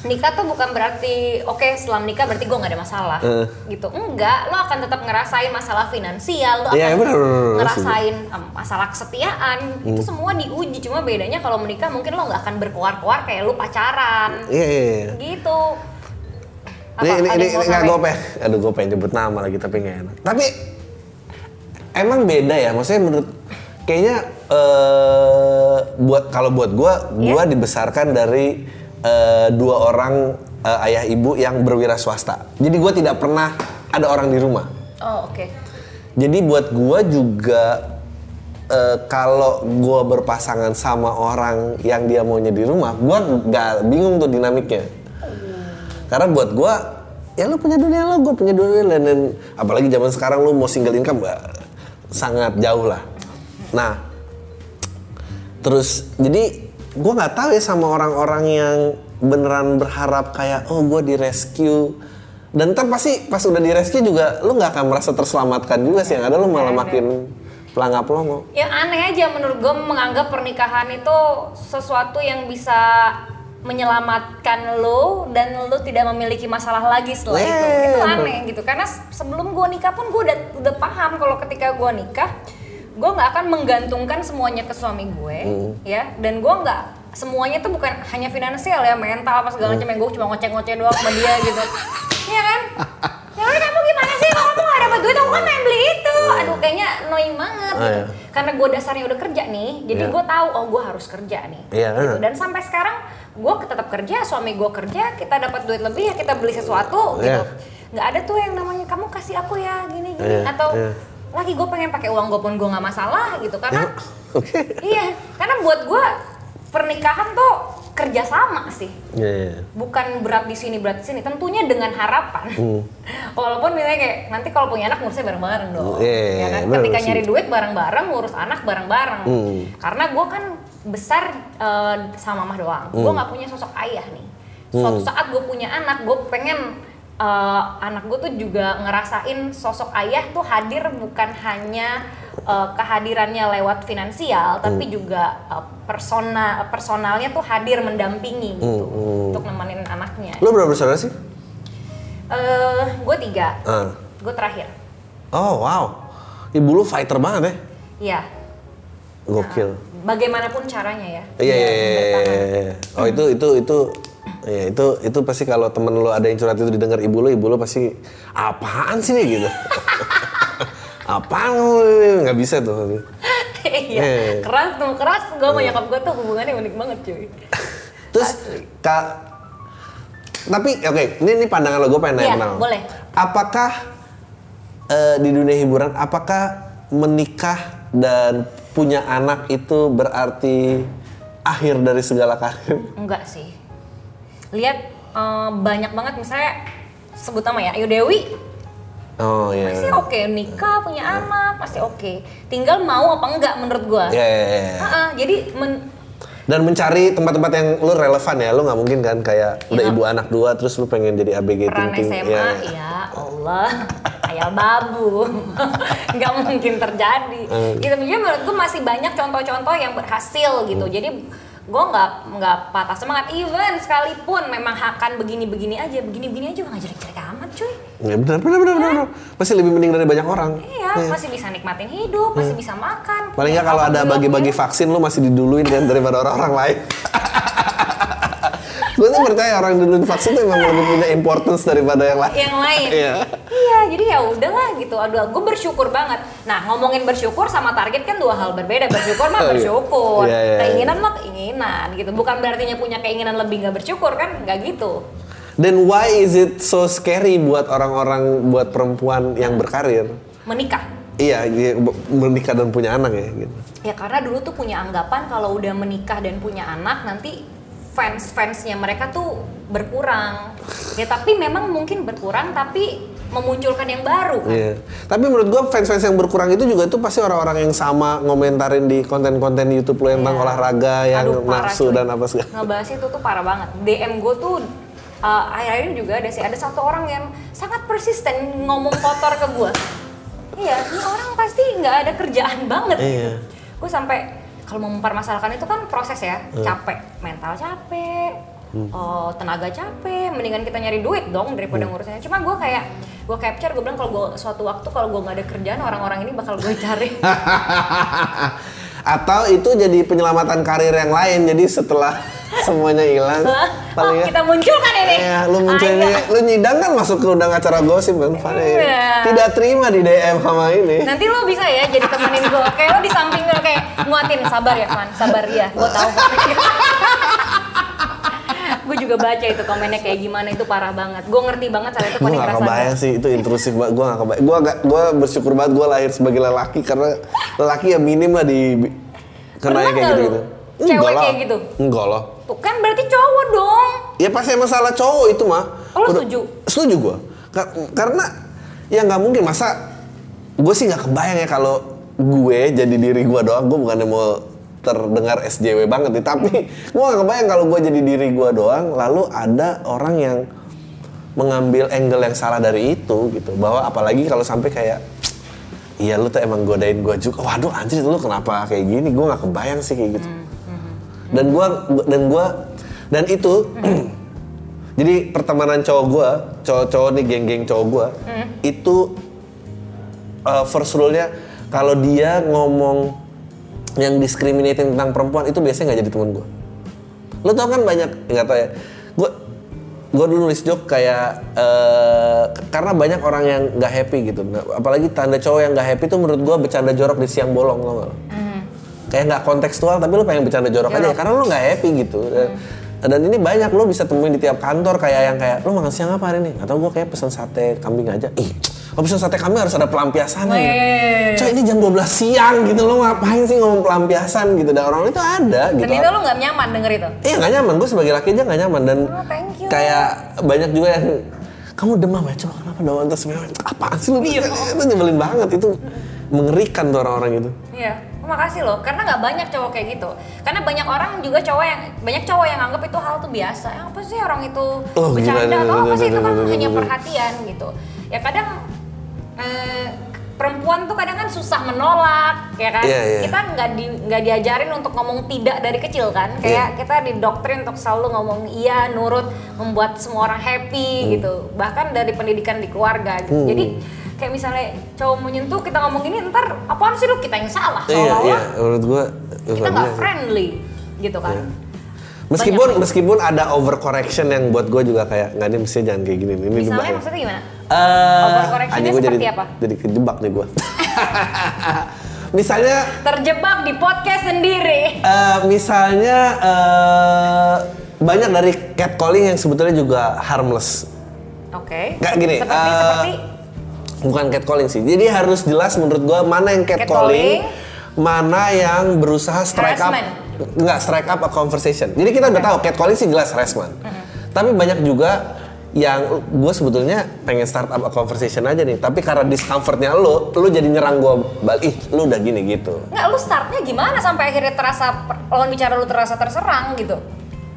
nikah tuh bukan berarti oke okay, setelah nikah berarti gue nggak ada masalah uh. gitu, enggak, lo akan tetap ngerasain masalah finansial, lo yeah, akan bener, ngerasain bener. masalah kesetiaan, hmm. itu semua diuji. Cuma bedanya kalau menikah mungkin lo nggak akan berkoar-koar kayak lo pacaran yeah, yeah, yeah. gitu. Apa, ini ini nggak gue pengen, aduh gue pengen nyebut nama lagi tapi nggak enak. Tapi emang beda ya, maksudnya menurut kayaknya uh, buat kalau buat gue, gue yeah. dibesarkan dari uh, dua orang uh, ayah ibu yang berwira swasta. Jadi gue tidak pernah ada orang di rumah. Oh oke. Okay. Jadi buat gue juga uh, kalau gue berpasangan sama orang yang dia maunya di rumah, gue nggak bingung tuh dinamiknya. Karena buat gue, ya lu punya dunia lo, gue punya dunia lo, dan apalagi zaman sekarang lu mau single income sangat jauh lah. Nah, terus jadi gue nggak tahu ya sama orang-orang yang beneran berharap kayak oh gue di rescue, dan ntar pasti pas udah di rescue juga lu nggak akan merasa terselamatkan juga sih, yang ada lu malah makin pelangap longo. Yang aneh aja menurut gue, menganggap pernikahan itu sesuatu yang bisa menyelamatkan lo dan lo tidak memiliki masalah lagi setelah yeah. itu. Itu aneh gitu, karena sebelum gue nikah pun gue udah, udah paham kalau ketika gue nikah gue gak akan menggantungkan semuanya ke suami gue mm. ya, dan gue gak, semuanya tuh bukan hanya finansial ya, mental apa segala macam mm. yang gue cuma ngoceh-ngoceh doang sama dia gitu. Iya kan? Ya udah kamu gimana sih, kalau kamu gak dapet duit aku kan main beli itu, aduh kayaknya annoying banget ah, gitu. Yeah. Karena gue dasarnya udah kerja nih, jadi yeah. gue tahu oh gue harus kerja nih yeah, gitu. Dan sampai sekarang gue tetap kerja, suami gue kerja, kita dapat duit lebih ya kita beli sesuatu yeah. gitu. Gak ada tuh yang namanya kamu kasih aku ya gini-gini yeah, atau yeah. lagi gue pengen pakai uang gue pun gue nggak masalah gitu, karena yeah. okay. iya, karena buat gue pernikahan tuh kerjasama sih, yeah, yeah. bukan berat di sini berat di sini, tentunya dengan harapan mm. walaupun misalnya kayak nanti kalau punya anak ngurusnya bareng-bareng dong yeah, ya kan? Ketika sih. Nyari duit bareng-bareng, ngurus anak bareng-bareng mm. karena gue kan besar uh, sama mama doang, mm. gue nggak punya sosok ayah nih. Suatu mm. saat gue punya anak, gue pengen Uh, anak gue tuh juga ngerasain sosok ayah tuh hadir, bukan hanya uh, kehadirannya lewat finansial, mm. tapi juga uh, persona personalnya tuh hadir mendampingi gitu, mm. untuk nemenin anaknya. Lo berapa bersaudara sih? Uh, gue tiga, uh. gue terakhir. Oh wow, ibu lu fighter banget ya? Iya. Gokil. Nah, bagaimanapun caranya ya. Iya iya iya. Oh itu itu itu. Ya itu itu pasti kalau temen lo ada yang curhat itu didengar ibu lo, ibu lo pasti apaan sih nih gitu. Apaan lo nggak bisa tuh. Iya yeah. keras tuh keras. Gue sama nyokap gue tuh hubungannya unik banget cuy. Terus kak tapi oke okay, ini ini pandangan lo, gue pengen nanya. Yeah, boleh. Apakah uh, di dunia hiburan apakah menikah dan punya anak itu berarti akhir dari segala karir? Enggak sih. Lihat uh, banyak banget, misalnya sebut nama ya, Ayu Dewi oh, yeah. masih oke okay. nikah, punya yeah. anak, masih oke okay. tinggal mau apa enggak menurut gua yeah, yeah, yeah. Uh-uh, jadi men- dan mencari tempat-tempat yang lu relevan ya, lu gak mungkin kan kayak yeah. udah ibu anak dua terus lu pengen jadi A B G peran ting-ting. S M A, yeah. ya Allah kayak babu gak mungkin terjadi mm. gitu. Jadi menurut gua masih banyak contoh-contoh yang berhasil gitu, mm. jadi gue nggak nggak patah semangat, even sekalipun memang akan begini-begini aja, begini-begini aja nggak jelek-jelek amat cuy. Ya benar benar benar benar benar. Masih lebih mending dari banyak orang. Iya, ya. Masih bisa nikmatin hidup, masih bisa makan. Paling nggak kalau ada bagi-bagi vaksin lu masih diduluin kan daripada orang-orang lain. Gue tuh percaya orang duluin vaksin tuh memang lebih punya importance daripada yang lain. Yang lain. Iya. Iya, jadi ya udahlah gitu. Aduh, gue bersyukur banget. Nah, ngomongin bersyukur sama target kan dua hal berbeda. Bersyukur mah bersyukur. Yeah, yeah, keinginan yeah. mah keinginan gitu. Bukan berartinya punya keinginan lebih nggak bersyukur kan? Nggak gitu. Then why is it so scary buat orang-orang, buat perempuan yang berkarir? Menikah. Iya, menikah dan punya anak ya gitu. Ya karena dulu tuh punya anggapan kalau udah menikah dan punya anak nanti fans-fansnya mereka tuh berkurang. Ya tapi memang mungkin berkurang tapi memunculkan yang baru kan. Iya. Tapi menurut gua fans-fans yang berkurang itu juga itu pasti orang-orang yang sama ngomentarin di konten-konten YouTube lo tentang iya. olahraga yang aduh, nafsu dan apa segala. Ngebahas itu tuh parah banget. D M gua tuh uh, akhir-akhir ini juga ada sih ada satu orang yang sangat persisten ngomong kotor ke gua. Iya, ini orang pasti nggak ada kerjaan banget. Iya. Gua sampai kalau mau mempermasalahkan itu kan proses ya, capek, mental capek, hmm. uh, tenaga capek, mendingan kita nyari duit dong daripada hmm. ngurusinnya. Cuma gue kayak gue capture, gue bilang kalau gue suatu waktu kalau gue nggak ada kerjaan, orang-orang ini bakal gue cari. Atau itu jadi penyelamatan karir yang lain, jadi setelah semuanya hilang oh, kita munculkan ini eh, lu munculnya, lu nyidang kan masuk ke udang acara gosip kan Fanny ya. Tidak terima di D M sama ini. Nanti lu bisa ya jadi temenin gue, kayak lu di samping gue kayak nguatin, sabar ya Fan, sabar ya, gue tahu. Gue juga baca itu komennya kayak gimana, itu parah banget. Gue ngerti banget saat itu Fanny rasanya. Gue gak kebayang sih, itu intrusif banget. Gue gak kebayang. Gue gue bersyukur banget gue lahir sebagai lelaki, karena lelaki ya minim lah di kenanya kayak gitu-gitu. Cewek kayak gitu? Enggak lah. Tuh kan berarti cowok dong. Ya pasti emang salah cowok itu mah. Oh, lo setuju? Setuju gue. Karena ya gak mungkin, masa gue sih gak kebayang ya kalau gue jadi diri gue doang. Gue bukannya mau terdengar S J W banget nih, tapi gue gak kebayang kalau gue jadi diri gue doang lalu ada orang yang mengambil angle yang salah dari itu gitu. Bahwa apalagi kalau sampai kayak iya lu tuh emang godain gue juga, waduh anjir lu kenapa kayak gini, gue gak kebayang sih kayak gitu. Dan gue dan gue dan itu jadi pertemanan cowok gue, cowok-cowok nih geng-geng cowok gue itu uh, first rule-nya kalau dia ngomong yang discriminating tentang perempuan itu biasanya nggak jadi teman gue. Lo tau kan banyak nggak tau ya. Gue gue dulu nulis joke kayak uh, karena banyak orang yang nggak happy gitu. Nah, apalagi tanda cowok yang nggak happy itu menurut gue bercanda jorok di siang bolong, tau nggak? Mm. Kayak nggak kontekstual tapi lo pengen bercanda jorok yeah. aja karena lo nggak happy gitu. Dan, mm. dan ini banyak lo bisa temuin di tiap kantor kayak yang kayak lo makan siang apa hari ini? Atau gue kayak pesan sate kambing aja. Ih. Kalau pesan sate kambing harus ada pelampiasan gitu. Coy ini jam dua belas siang gitu, lo ngapain sih ngomong pelampiasan gitu. Dan orang itu ada gitu. Dan itu lo gak nyaman denger itu? Iya gak nyaman, gue sebagai laki aja gak nyaman. Dan oh, kayak banyak juga yang, kamu demam ya? Coba kenapa demam terus semua? Apaan sih lo? Iya. Itu nyebelin banget, itu mengerikan tuh orang-orang itu. Iya, makasih loh, karena gak banyak cowok kayak gitu. Karena banyak orang juga cowok yang, banyak cowok yang anggap itu hal tuh biasa. Ya, apa sih orang itu oh, bercanda atau apa sih itu kan hanya perhatian gitu. Ya kadang Uh, perempuan tuh kadang kan susah menolak, ya kan? Yeah, yeah. Kita nggak di nggak diajarin untuk ngomong tidak dari kecil kan? Kayak yeah. kita didoktrin untuk selalu ngomong iya, nurut, membuat semua orang happy mm. gitu. Bahkan dari pendidikan di keluarga. Gitu. Mm. Jadi kayak misalnya cowok mau nyentuh kita ngomong ini, ntar apaan sih lu, kita yang salah? Iya, yeah, iya. Yeah. Menurut gua kita nggak friendly, gitu kan? Yeah. Meskipun banyak. Meskipun ada overcorrection yang buat gue juga kayak nggak, ini mestinya jangan kayak gini. Ini misalnya maksudnya gimana? Uh, Overcorrectionnya seperti jadi, apa? Jadi kejebak nih gue. Misalnya terjebak di podcast sendiri. Uh, misalnya uh, banyak dari catcalling yang sebetulnya juga harmless. Oke. Okay. Gak gini. Seperti, uh, seperti bukan catcalling sih. Jadi harus jelas menurut gue mana yang catcalling, cat mana yang berusaha strike up. Enggak, strike up a conversation. Jadi kita udah tahu catcalling sih jelas harassment. Mm-hmm. Tapi banyak juga yang gue sebetulnya pengen start up a conversation aja nih. Tapi karena discomfortnya lo, lo jadi nyerang gue balik. Ih, lo udah gini gitu. Enggak, lo startnya gimana sampai akhirnya terasa lawan bicara lo terasa terserang gitu?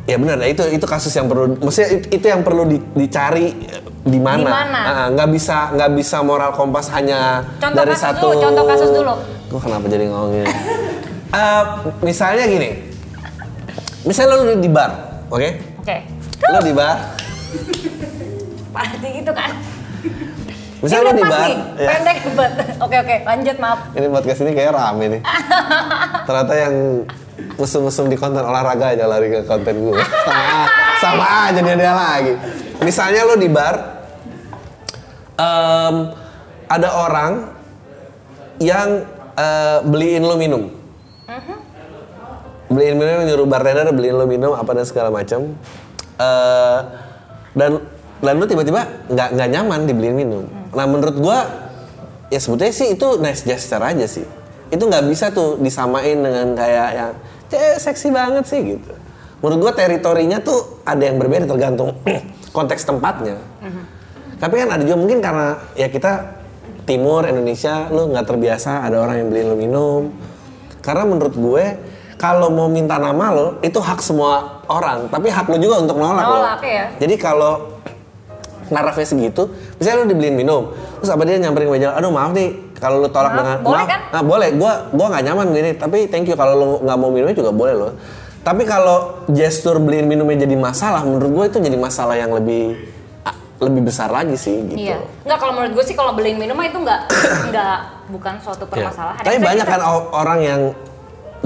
Ya benar, nah itu itu kasus yang perlu, maksudnya itu, itu yang perlu di, dicari di mana. Di mana? Uh, nggak bisa nggak bisa moral kompas hanya contoh dari kasus satu. Dulu, contoh kasus dulu. Gue kenapa jadi ngomongin? Uh, misalnya gini, misalnya lo di bar, oke? Okay? Oke. Okay. Lo di bar. Pasti gitu kan? Misalnya lo di bar. Ya. Pendek banget. Oke oke, lanjut maaf. Ini podcast ini kayak rame nih. Ternyata yang musuh-musuh di konten olahraga aja lari ke konten gue. Sama, sama aja dia-dia lagi. Misalnya lo di bar, um, ada orang yang uh, beliin lo minum. Beliin minum, nyuruh bartender beliin lo minum apa dan segala macam, uh, dan dan lo tiba-tiba nggak nggak nyaman dibeliin minum. Hmm. Nah menurut gua ya sebetulnya sih itu nice gesture aja sih. Itu nggak bisa tuh disamain dengan kayak yang cewek seksi banget sih gitu. Menurut gua teritorinya tuh ada yang berbeda tergantung konteks tempatnya. Hmm. Tapi kan ada juga mungkin karena ya kita timur Indonesia, lo nggak terbiasa ada orang yang beliin lo minum. Karena menurut gue kalau mau minta nama lo itu hak semua orang, tapi hak lo juga untuk nolak, nolak lo. Ya. Jadi kalau narafnya segitu, misalnya lo dibeliin minum, terus apa dia nyamperin gue jalan, aduh maaf nih kalau lo tolak nah, dengan boleh maaf, kan? Nah boleh, gue gue nggak nyaman gini, tapi thank you kalau lo nggak mau minumnya juga boleh lo. Tapi kalau gestur beliin minumnya jadi masalah, menurut gue itu jadi masalah yang lebih lebih besar lagi sih gitu. Iya. Enggak, kalau menurut gue sih kalau beliin minum itu enggak enggak bukan suatu permasalahan. Iya. Tapi banyak kita... kan orang yang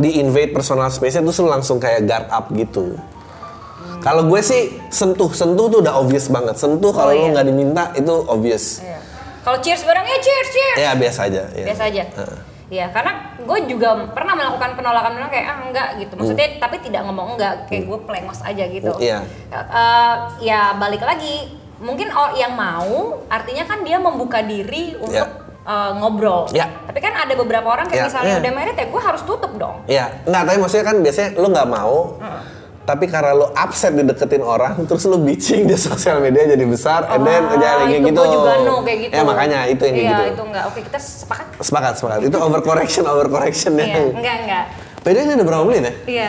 di-invade personal space-nya terus langsung kayak guard up gitu. Hmm. Kalau gue sih sentuh-sentuh tuh udah obvious banget. Sentuh kalau oh, iya. lu enggak diminta itu obvious. Iya. Kalau cheers bareng ya cheers cheers. Iya, biasa aja. Iya. Biasa aja. Uh. Ya, karena gue juga pernah melakukan penolakan-penolakan kayak ah enggak gitu. Maksudnya hmm. tapi tidak ngomong enggak, kayak hmm. gue plengos aja gitu. Iya. Uh, ya balik lagi, mungkin yang mau artinya kan dia membuka diri untuk yeah. uh, ngobrol. Yeah. Tapi kan ada beberapa orang kayak yeah. misalnya yeah. udah married ya gue harus tutup dong. Iya. Yeah. Enggak, tapi maksudnya kan biasanya lu enggak mau. Hmm. Tapi karena lu upset dideketin orang, terus lu bitching di sosial media jadi besar, oh, and then aja kayak gitu. Itu juga no kayak gitu. Ya makanya itu yang iya, gitu. Iya, itu enggak. Oke, kita sepakat. Sepakat, sepakat. Itu overcorrection, overcorrection ya. Iya, enggak, enggak. Padahal ini udah berapa menit ya? Iya.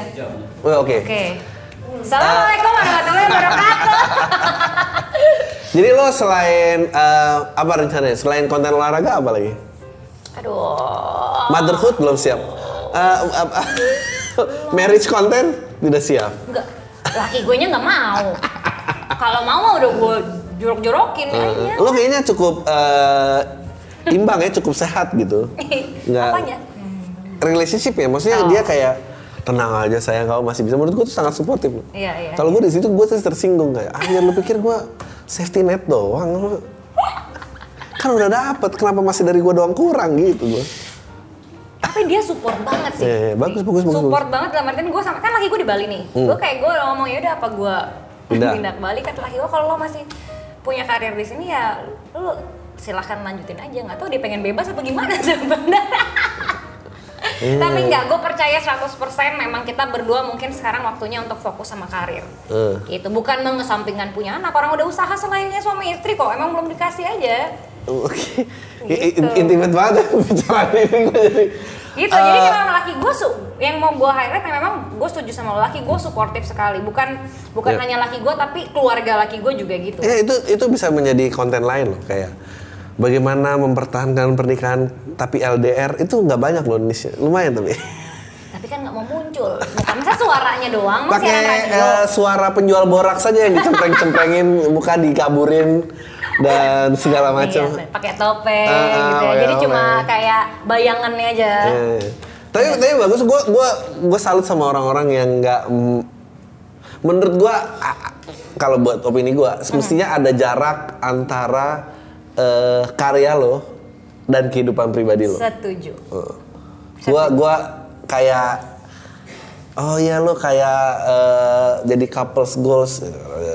Oke. Oke. Okay. Assalamualaikum warahmatullahi wabarakatuh. Jadi lo selain uh, apa rencananya? Selain konten olahraga apa lagi? Aduh. Motherhood belum siap. Uh, uh, uh, marriage content tidak siap. Enggak. Laki gue nya nggak mau. Kalau mau mah udah gue jorok-jorokin uh, aja. Lo kayaknya cukup uh, imbang ya, cukup sehat gitu. Nggak. Apanya? Relationship ya, maksudnya oh. dia kayak tenang aja sayang, kamu masih bisa. Menurut gue tuh sangat suportif. Iya, iya. Kalau gue di situ gue tersinggung kayak, ah jangan lu pikir gue safety net doang, lu kan udah dapet, kenapa masih dari gue doang kurang gitu gue. Tapi dia support banget sih. Iya, iya. Bagus, bagus, bagus. Support bagus. Banget lah, artinya gue sama kan laki gue di Bali nih. Hmm. Gue kayak gue ngomong ya udah apa gue pindah Bali, kata laki gue kalau lo masih punya karir di sini ya lo silahkan lanjutin aja. Nggak tahu dia pengen bebas apa gimana sebenarnya. Hmm. Tapi enggak, gue percaya seratus persen memang kita berdua mungkin sekarang waktunya untuk fokus sama karir. Uh. Itu bukan mengesampingkan punya anak, orang udah usaha selainnya suami istri kok, emang belum dikasih aja. Oke, okay. Gitu. Intimate banget bicaraan ini gue jadi. Gitu, uh, jadi gimana laki gue su, yang mau gue highlight memang gue setuju sama lo, laki gue suportif sekali. Bukan bukan yeah. hanya laki gue tapi keluarga laki gue juga gitu. Ya yeah, itu itu bisa menjadi konten lain loh kayak. Bagaimana mempertahankan pernikahan tapi L D R itu nggak banyak loh Indonesia, lumayan tapi. Tapi kan nggak mau muncul, bukan masa suaranya doang. Pakai uh, suara penjual borak saja yang dicempreng-cemprengin, muka dikaburin dan segala macam. Iya, pakai topeng ah, gitu, ya. Jadi topeng. Cuma kayak bayangannya aja. Yeah. Tapi yeah. tapi bagus, gue gue gue salut sama orang-orang yang nggak, menurut gue kalau buat opini gue, semestinya hmm. ada jarak antara Uh, karya lo dan kehidupan pribadi lo. Setuju. Uh. Gua gua kayak oh ya lo kayak uh, jadi couples goals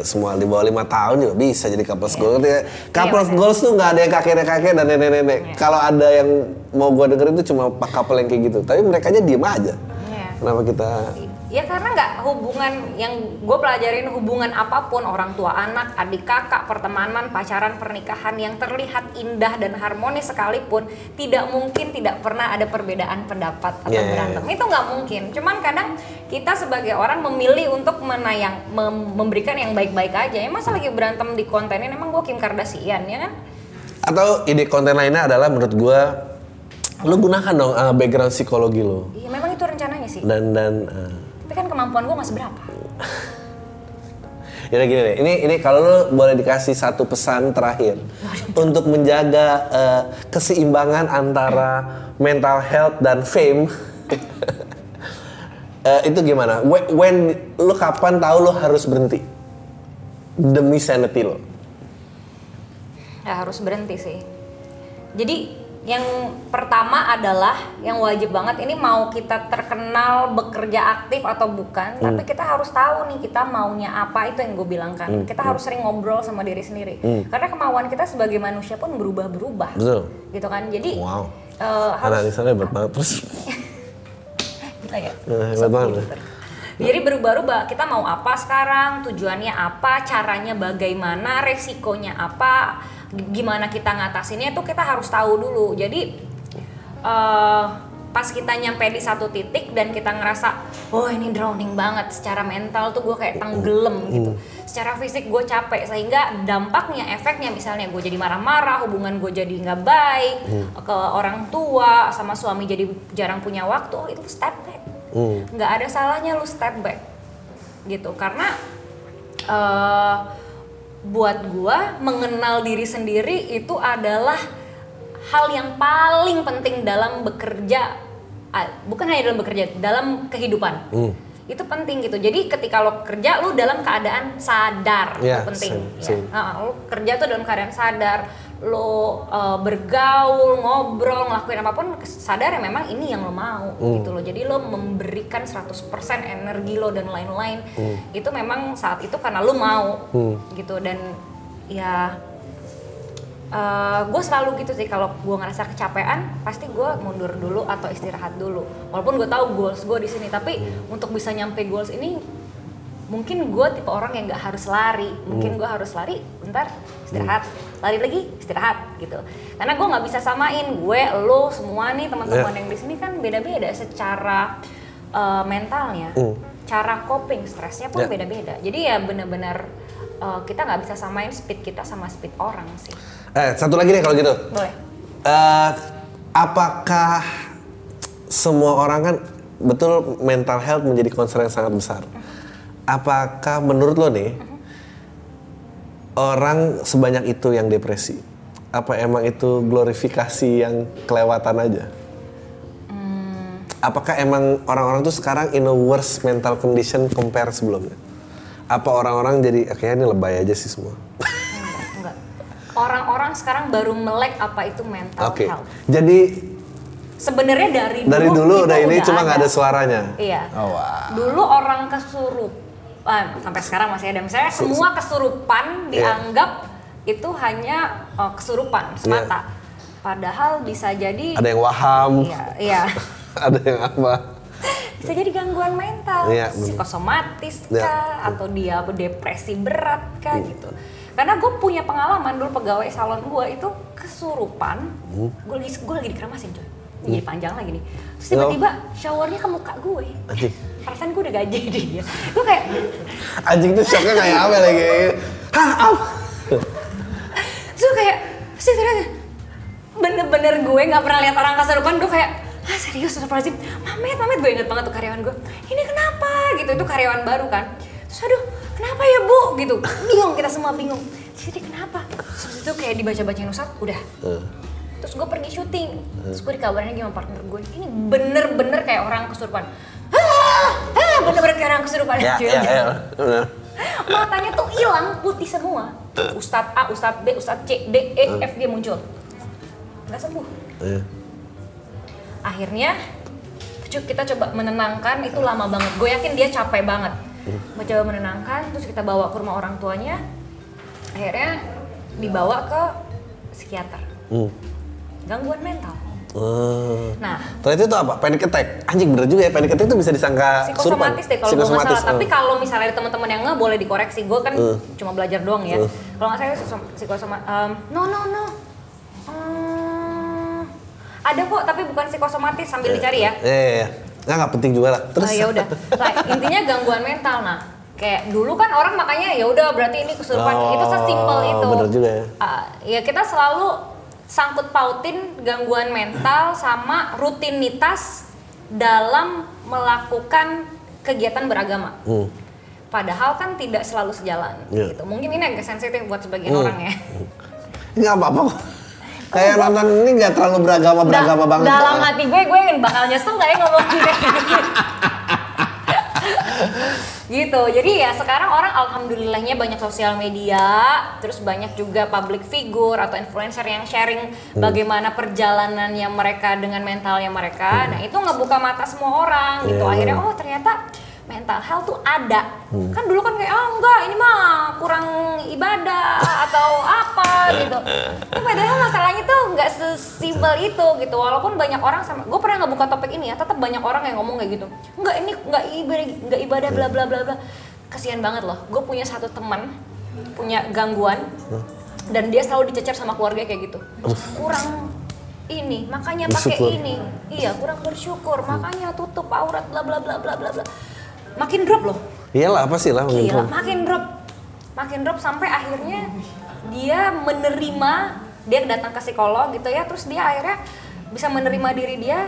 semua di bawah lima tahun juga bisa jadi couples yeah. goals. Couples yeah, goals yeah. tuh nggak ada yang kakek-kakek dan nenek-nenek. Yeah. Kalau ada yang mau gua dengerin itu cuma pak couple yang kayak gitu. Tapi mereka aja diem aja. Yeah. Kenapa kita? Ya karena nggak, hubungan yang gue pelajarin hubungan apapun, orang tua anak, adik kakak, pertemanan, pacaran, pernikahan yang terlihat indah dan harmonis sekalipun tidak mungkin tidak pernah ada perbedaan pendapat atau yeah. berantem, itu nggak mungkin. Cuman kadang kita sebagai orang memilih untuk menayang mem- memberikan yang baik-baik aja. Ya masa lagi berantem di kontenin, emang gue Kim Kardashian ya kan? Atau ide konten lainnya adalah menurut gue lo gunakan dong uh, background psikologi lo. Iya memang itu rencananya sih. Dan dan uh... tapi kan kemampuan gue masih berapa? Yaudah gini deh, ini, ini kalau lo boleh dikasih satu pesan terakhir untuk menjaga uh, keseimbangan antara mental health dan fame. uh, Itu gimana? When, when lo kapan tahu lo harus berhenti? Demi sanity lo? Ya harus berhenti sih. Jadi yang pertama adalah yang wajib banget, ini mau kita terkenal bekerja aktif atau bukan, mm. tapi kita harus tahu nih kita maunya apa, itu yang gue bilang kan. Mm. Kita mm. harus sering ngobrol sama diri sendiri. Mm. Karena kemauan kita sebagai manusia pun berubah-berubah. Betul. Gitu kan. Jadi wow. Uh, harus analisanya hebat banget terus. Gila ya. Hebat banget. Jadi berubah-ubah, kita mau apa sekarang, tujuannya apa, caranya bagaimana, resikonya apa, gimana kita ngatasinnya itu kita harus tahu dulu. Jadi uh, pas kita nyampe di satu titik dan kita ngerasa oh ini drowning banget, secara mental tuh gue kayak tenggelam gitu, secara fisik gue capek, sehingga dampaknya, efeknya misalnya gue jadi marah-marah, hubungan gue jadi nggak baik, ke orang tua, sama suami jadi jarang punya waktu, itu step back. mm. Nggak ada salahnya lu step back gitu, karena uh, buat gua mengenal diri sendiri itu adalah hal yang paling penting dalam bekerja, bukan hanya dalam bekerja, dalam kehidupan. Mm. Itu penting gitu. Jadi ketika lo kerja, lo dalam keadaan sadar, yeah, itu penting. Same, same. Ya. Lo kerja tuh dalam keadaan sadar, lo uh, bergaul, ngobrol, ngelakuin apapun sadar ya memang ini yang lo mau mm. gitu lo. Jadi lo memberikan seratus persen energi lo dan lain-lain. Mm. Itu memang saat itu karena lo mau mm. gitu. Dan ya uh, gue selalu gitu sih, kalau gue ngerasa kecapean pasti gue mundur dulu atau istirahat dulu. Walaupun gue tahu goals gue di sini, tapi hmm. untuk bisa nyampe goals ini mungkin gue tipe orang yang nggak harus lari. Mungkin hmm. gue harus lari, bentar istirahat, hmm. lari lagi istirahat gitu. Karena gue nggak bisa samain gue, lo semua nih teman-teman yeah. yang di sini kan beda-beda secara uh, mentalnya, hmm. cara coping stresnya pun yeah. beda-beda. Jadi ya benar-benar uh, kita nggak bisa samain speed kita sama speed orang sih. Eh, satu lagi deh kalau gitu. Boleh. Uh, apakah semua orang kan betul mental health menjadi concern yang sangat besar. Apakah menurut lo nih uh-huh. orang sebanyak itu yang depresi? Apa emang itu glorifikasi yang kelewatan aja? Hmm. Apakah emang orang-orang tuh sekarang in a worse mental condition compare sebelumnya? Apa orang-orang jadi kayaknya ini lebay aja sih semua? Orang-orang sekarang baru melek apa itu mental okay. health. Jadi sebenarnya dari dulu, dari dulu udah ini udah cuma nggak ada suaranya. Iya. Oh, wow. Dulu orang kesurupan sampai sekarang masih ada. Misalnya semua kesurupan dianggap yeah. itu hanya uh, kesurupan semata. Yeah. Padahal bisa jadi ada yang waham. Iya. iya. Ada yang apa? Bisa jadi gangguan mental, yeah, psikosomatis kah, yeah. atau dia depresi berat kah mm. gitu. Karena gue punya pengalaman dulu pegawai salon gue itu kesurupan, hmm. gue lagi gue lagi dikeramasin coy, jadi hmm. panjang lagi nih. Terus tiba-tiba showernya ke muka gue, anjing. Perasaan gue udah gaji dia, gue kayak anjing tuh shocknya kayak apa lagi, hah apa? Terus gue kayak sih ternyata bener-bener gue nggak pernah lihat orang kesurupan, gue kayak ah serius terpaksa, mamet mamet gue inget banget tuh karyawan gue, ini kenapa gitu itu karyawan baru kan, terus aduh. Kenapa ya bu? Gitu, bingung kita semua bingung. Jadi kenapa? Terus itu kayak dibaca-bacain Ustaz, udah. Uh. Terus gue pergi syuting, uh. terus gue dikabarin lagi sama partner gue. Ini bener-bener kayak orang kesurupan. Ah, ah, bener-bener kayak orang kesurupan. Ya, ya, ya. Matanya tuh hilang, putih semua. Ustaz A, Ustaz B, Ustaz C, D, E, F, G muncul. Gak sembuh. Uh. Akhirnya kita coba menenangkan, itu lama banget. Gue yakin dia capek banget. Mencoba menenangkan, terus kita bawa ke rumah orang tuanya, akhirnya dibawa ke psikiater. Hmm. Gangguan mental. Hmm. Nah, terus itu apa? Panic attack. Anjing bener juga ya, panic attack itu bisa disangka psikosomatis deh kalau gue nggak salah. Tapi kalau misalnya ada teman-teman yang nggak boleh dikoreksi, gue kan hmm. cuma belajar doang ya. Hmm. Kalau nggak salah psikosomatis. Um, no no no. Um, ada kok, tapi bukan psikosomatis sambil yeah. dicari ya. Iya. Yeah, yeah. Nah, nggak penting juga lah. Terus oh, ya udah. Nah, intinya gangguan mental. Nah, kayak dulu kan orang makanya ya udah berarti ini kesurupan. Oh, itu sesimpel itu. Bener juga ya. Uh, ya kita selalu sangkut pautin gangguan mental sama rutinitas dalam melakukan kegiatan beragama. Hmm. Padahal kan tidak selalu sejalan. Yeah. Gitu. Mungkin ini agak sensitif buat sebagian hmm. orang ya. Nggak apa-apa kok. Kayak nonton ini nggak terlalu beragama-beragama da- banget. Dalam kan. Hati gue, gue bakal nyesel kayak ngomong kayak gitu. Gitu, jadi ya sekarang orang alhamdulillahnya banyak sosial media, terus banyak juga public figure atau influencer yang sharing hmm. bagaimana perjalanannya mereka dengan mentalnya mereka. Hmm. Nah itu ngebuka mata semua orang yeah. gitu. Akhirnya oh ternyata mental health tuh ada. Hmm. Kan dulu kan kayak, ah enggak ini mah kurang ibadah atau apa gitu. Tapi padahal masalahnya tuh nggak sesimpel itu gitu. Walaupun banyak orang sama, gue pernah ngebuka topik ini ya, tetap banyak orang yang ngomong kayak gitu. Enggak ini nggak ibadah, nggak ibadah bla bla bla bla. Kasihan banget loh. Gue punya satu teman punya gangguan dan dia selalu dicecer sama keluarga kayak gitu. Kurang ini, makanya pakai ini. Iya, kurang bersyukur, makanya tutup aurat bla bla bla bla bla bla. Makin drop loh. Iyalah apa sih lah makin drop. Makin drop. Makin drop sampai akhirnya dia menerima, dia datang ke psikolog gitu ya, terus dia akhirnya bisa menerima diri dia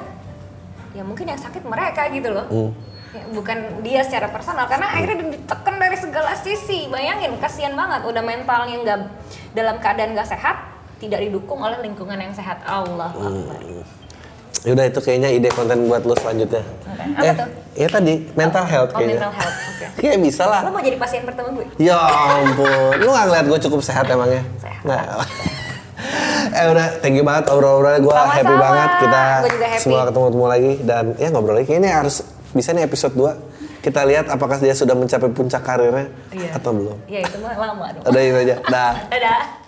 ya mungkin yang sakit mereka gitu loh. Mm. Ya, bukan dia secara personal, karena akhirnya ditekan dari segala sisi. Bayangin, kasihan banget, udah mentalnya nggak dalam keadaan nggak sehat, tidak didukung oleh lingkungan yang sehat. Allah Akbar. Mm. Yaudah, itu kayaknya ide konten buat lo selanjutnya. Okay. Apa eh, tuh? Ya tadi, mental health oh, kayaknya. Oh, mental health, oke. Okay. Kayak bisa lah. Lo mau jadi pasien pertama gue? Ya ampun, lo gak ngeliat gue cukup sehat emangnya? Sehat. Nah. eh udah, thank you banget obrol-obrolnya, gue happy banget. Kita happy. Semua ketemu-temu lagi dan ya ngobrol lagi. Kayaknya harus bisa nih episode dua. Kita lihat apakah dia sudah mencapai puncak karirnya iya. atau belum. Iya, itu mah lama dong. Udah, itu aja. Dah. Dadah.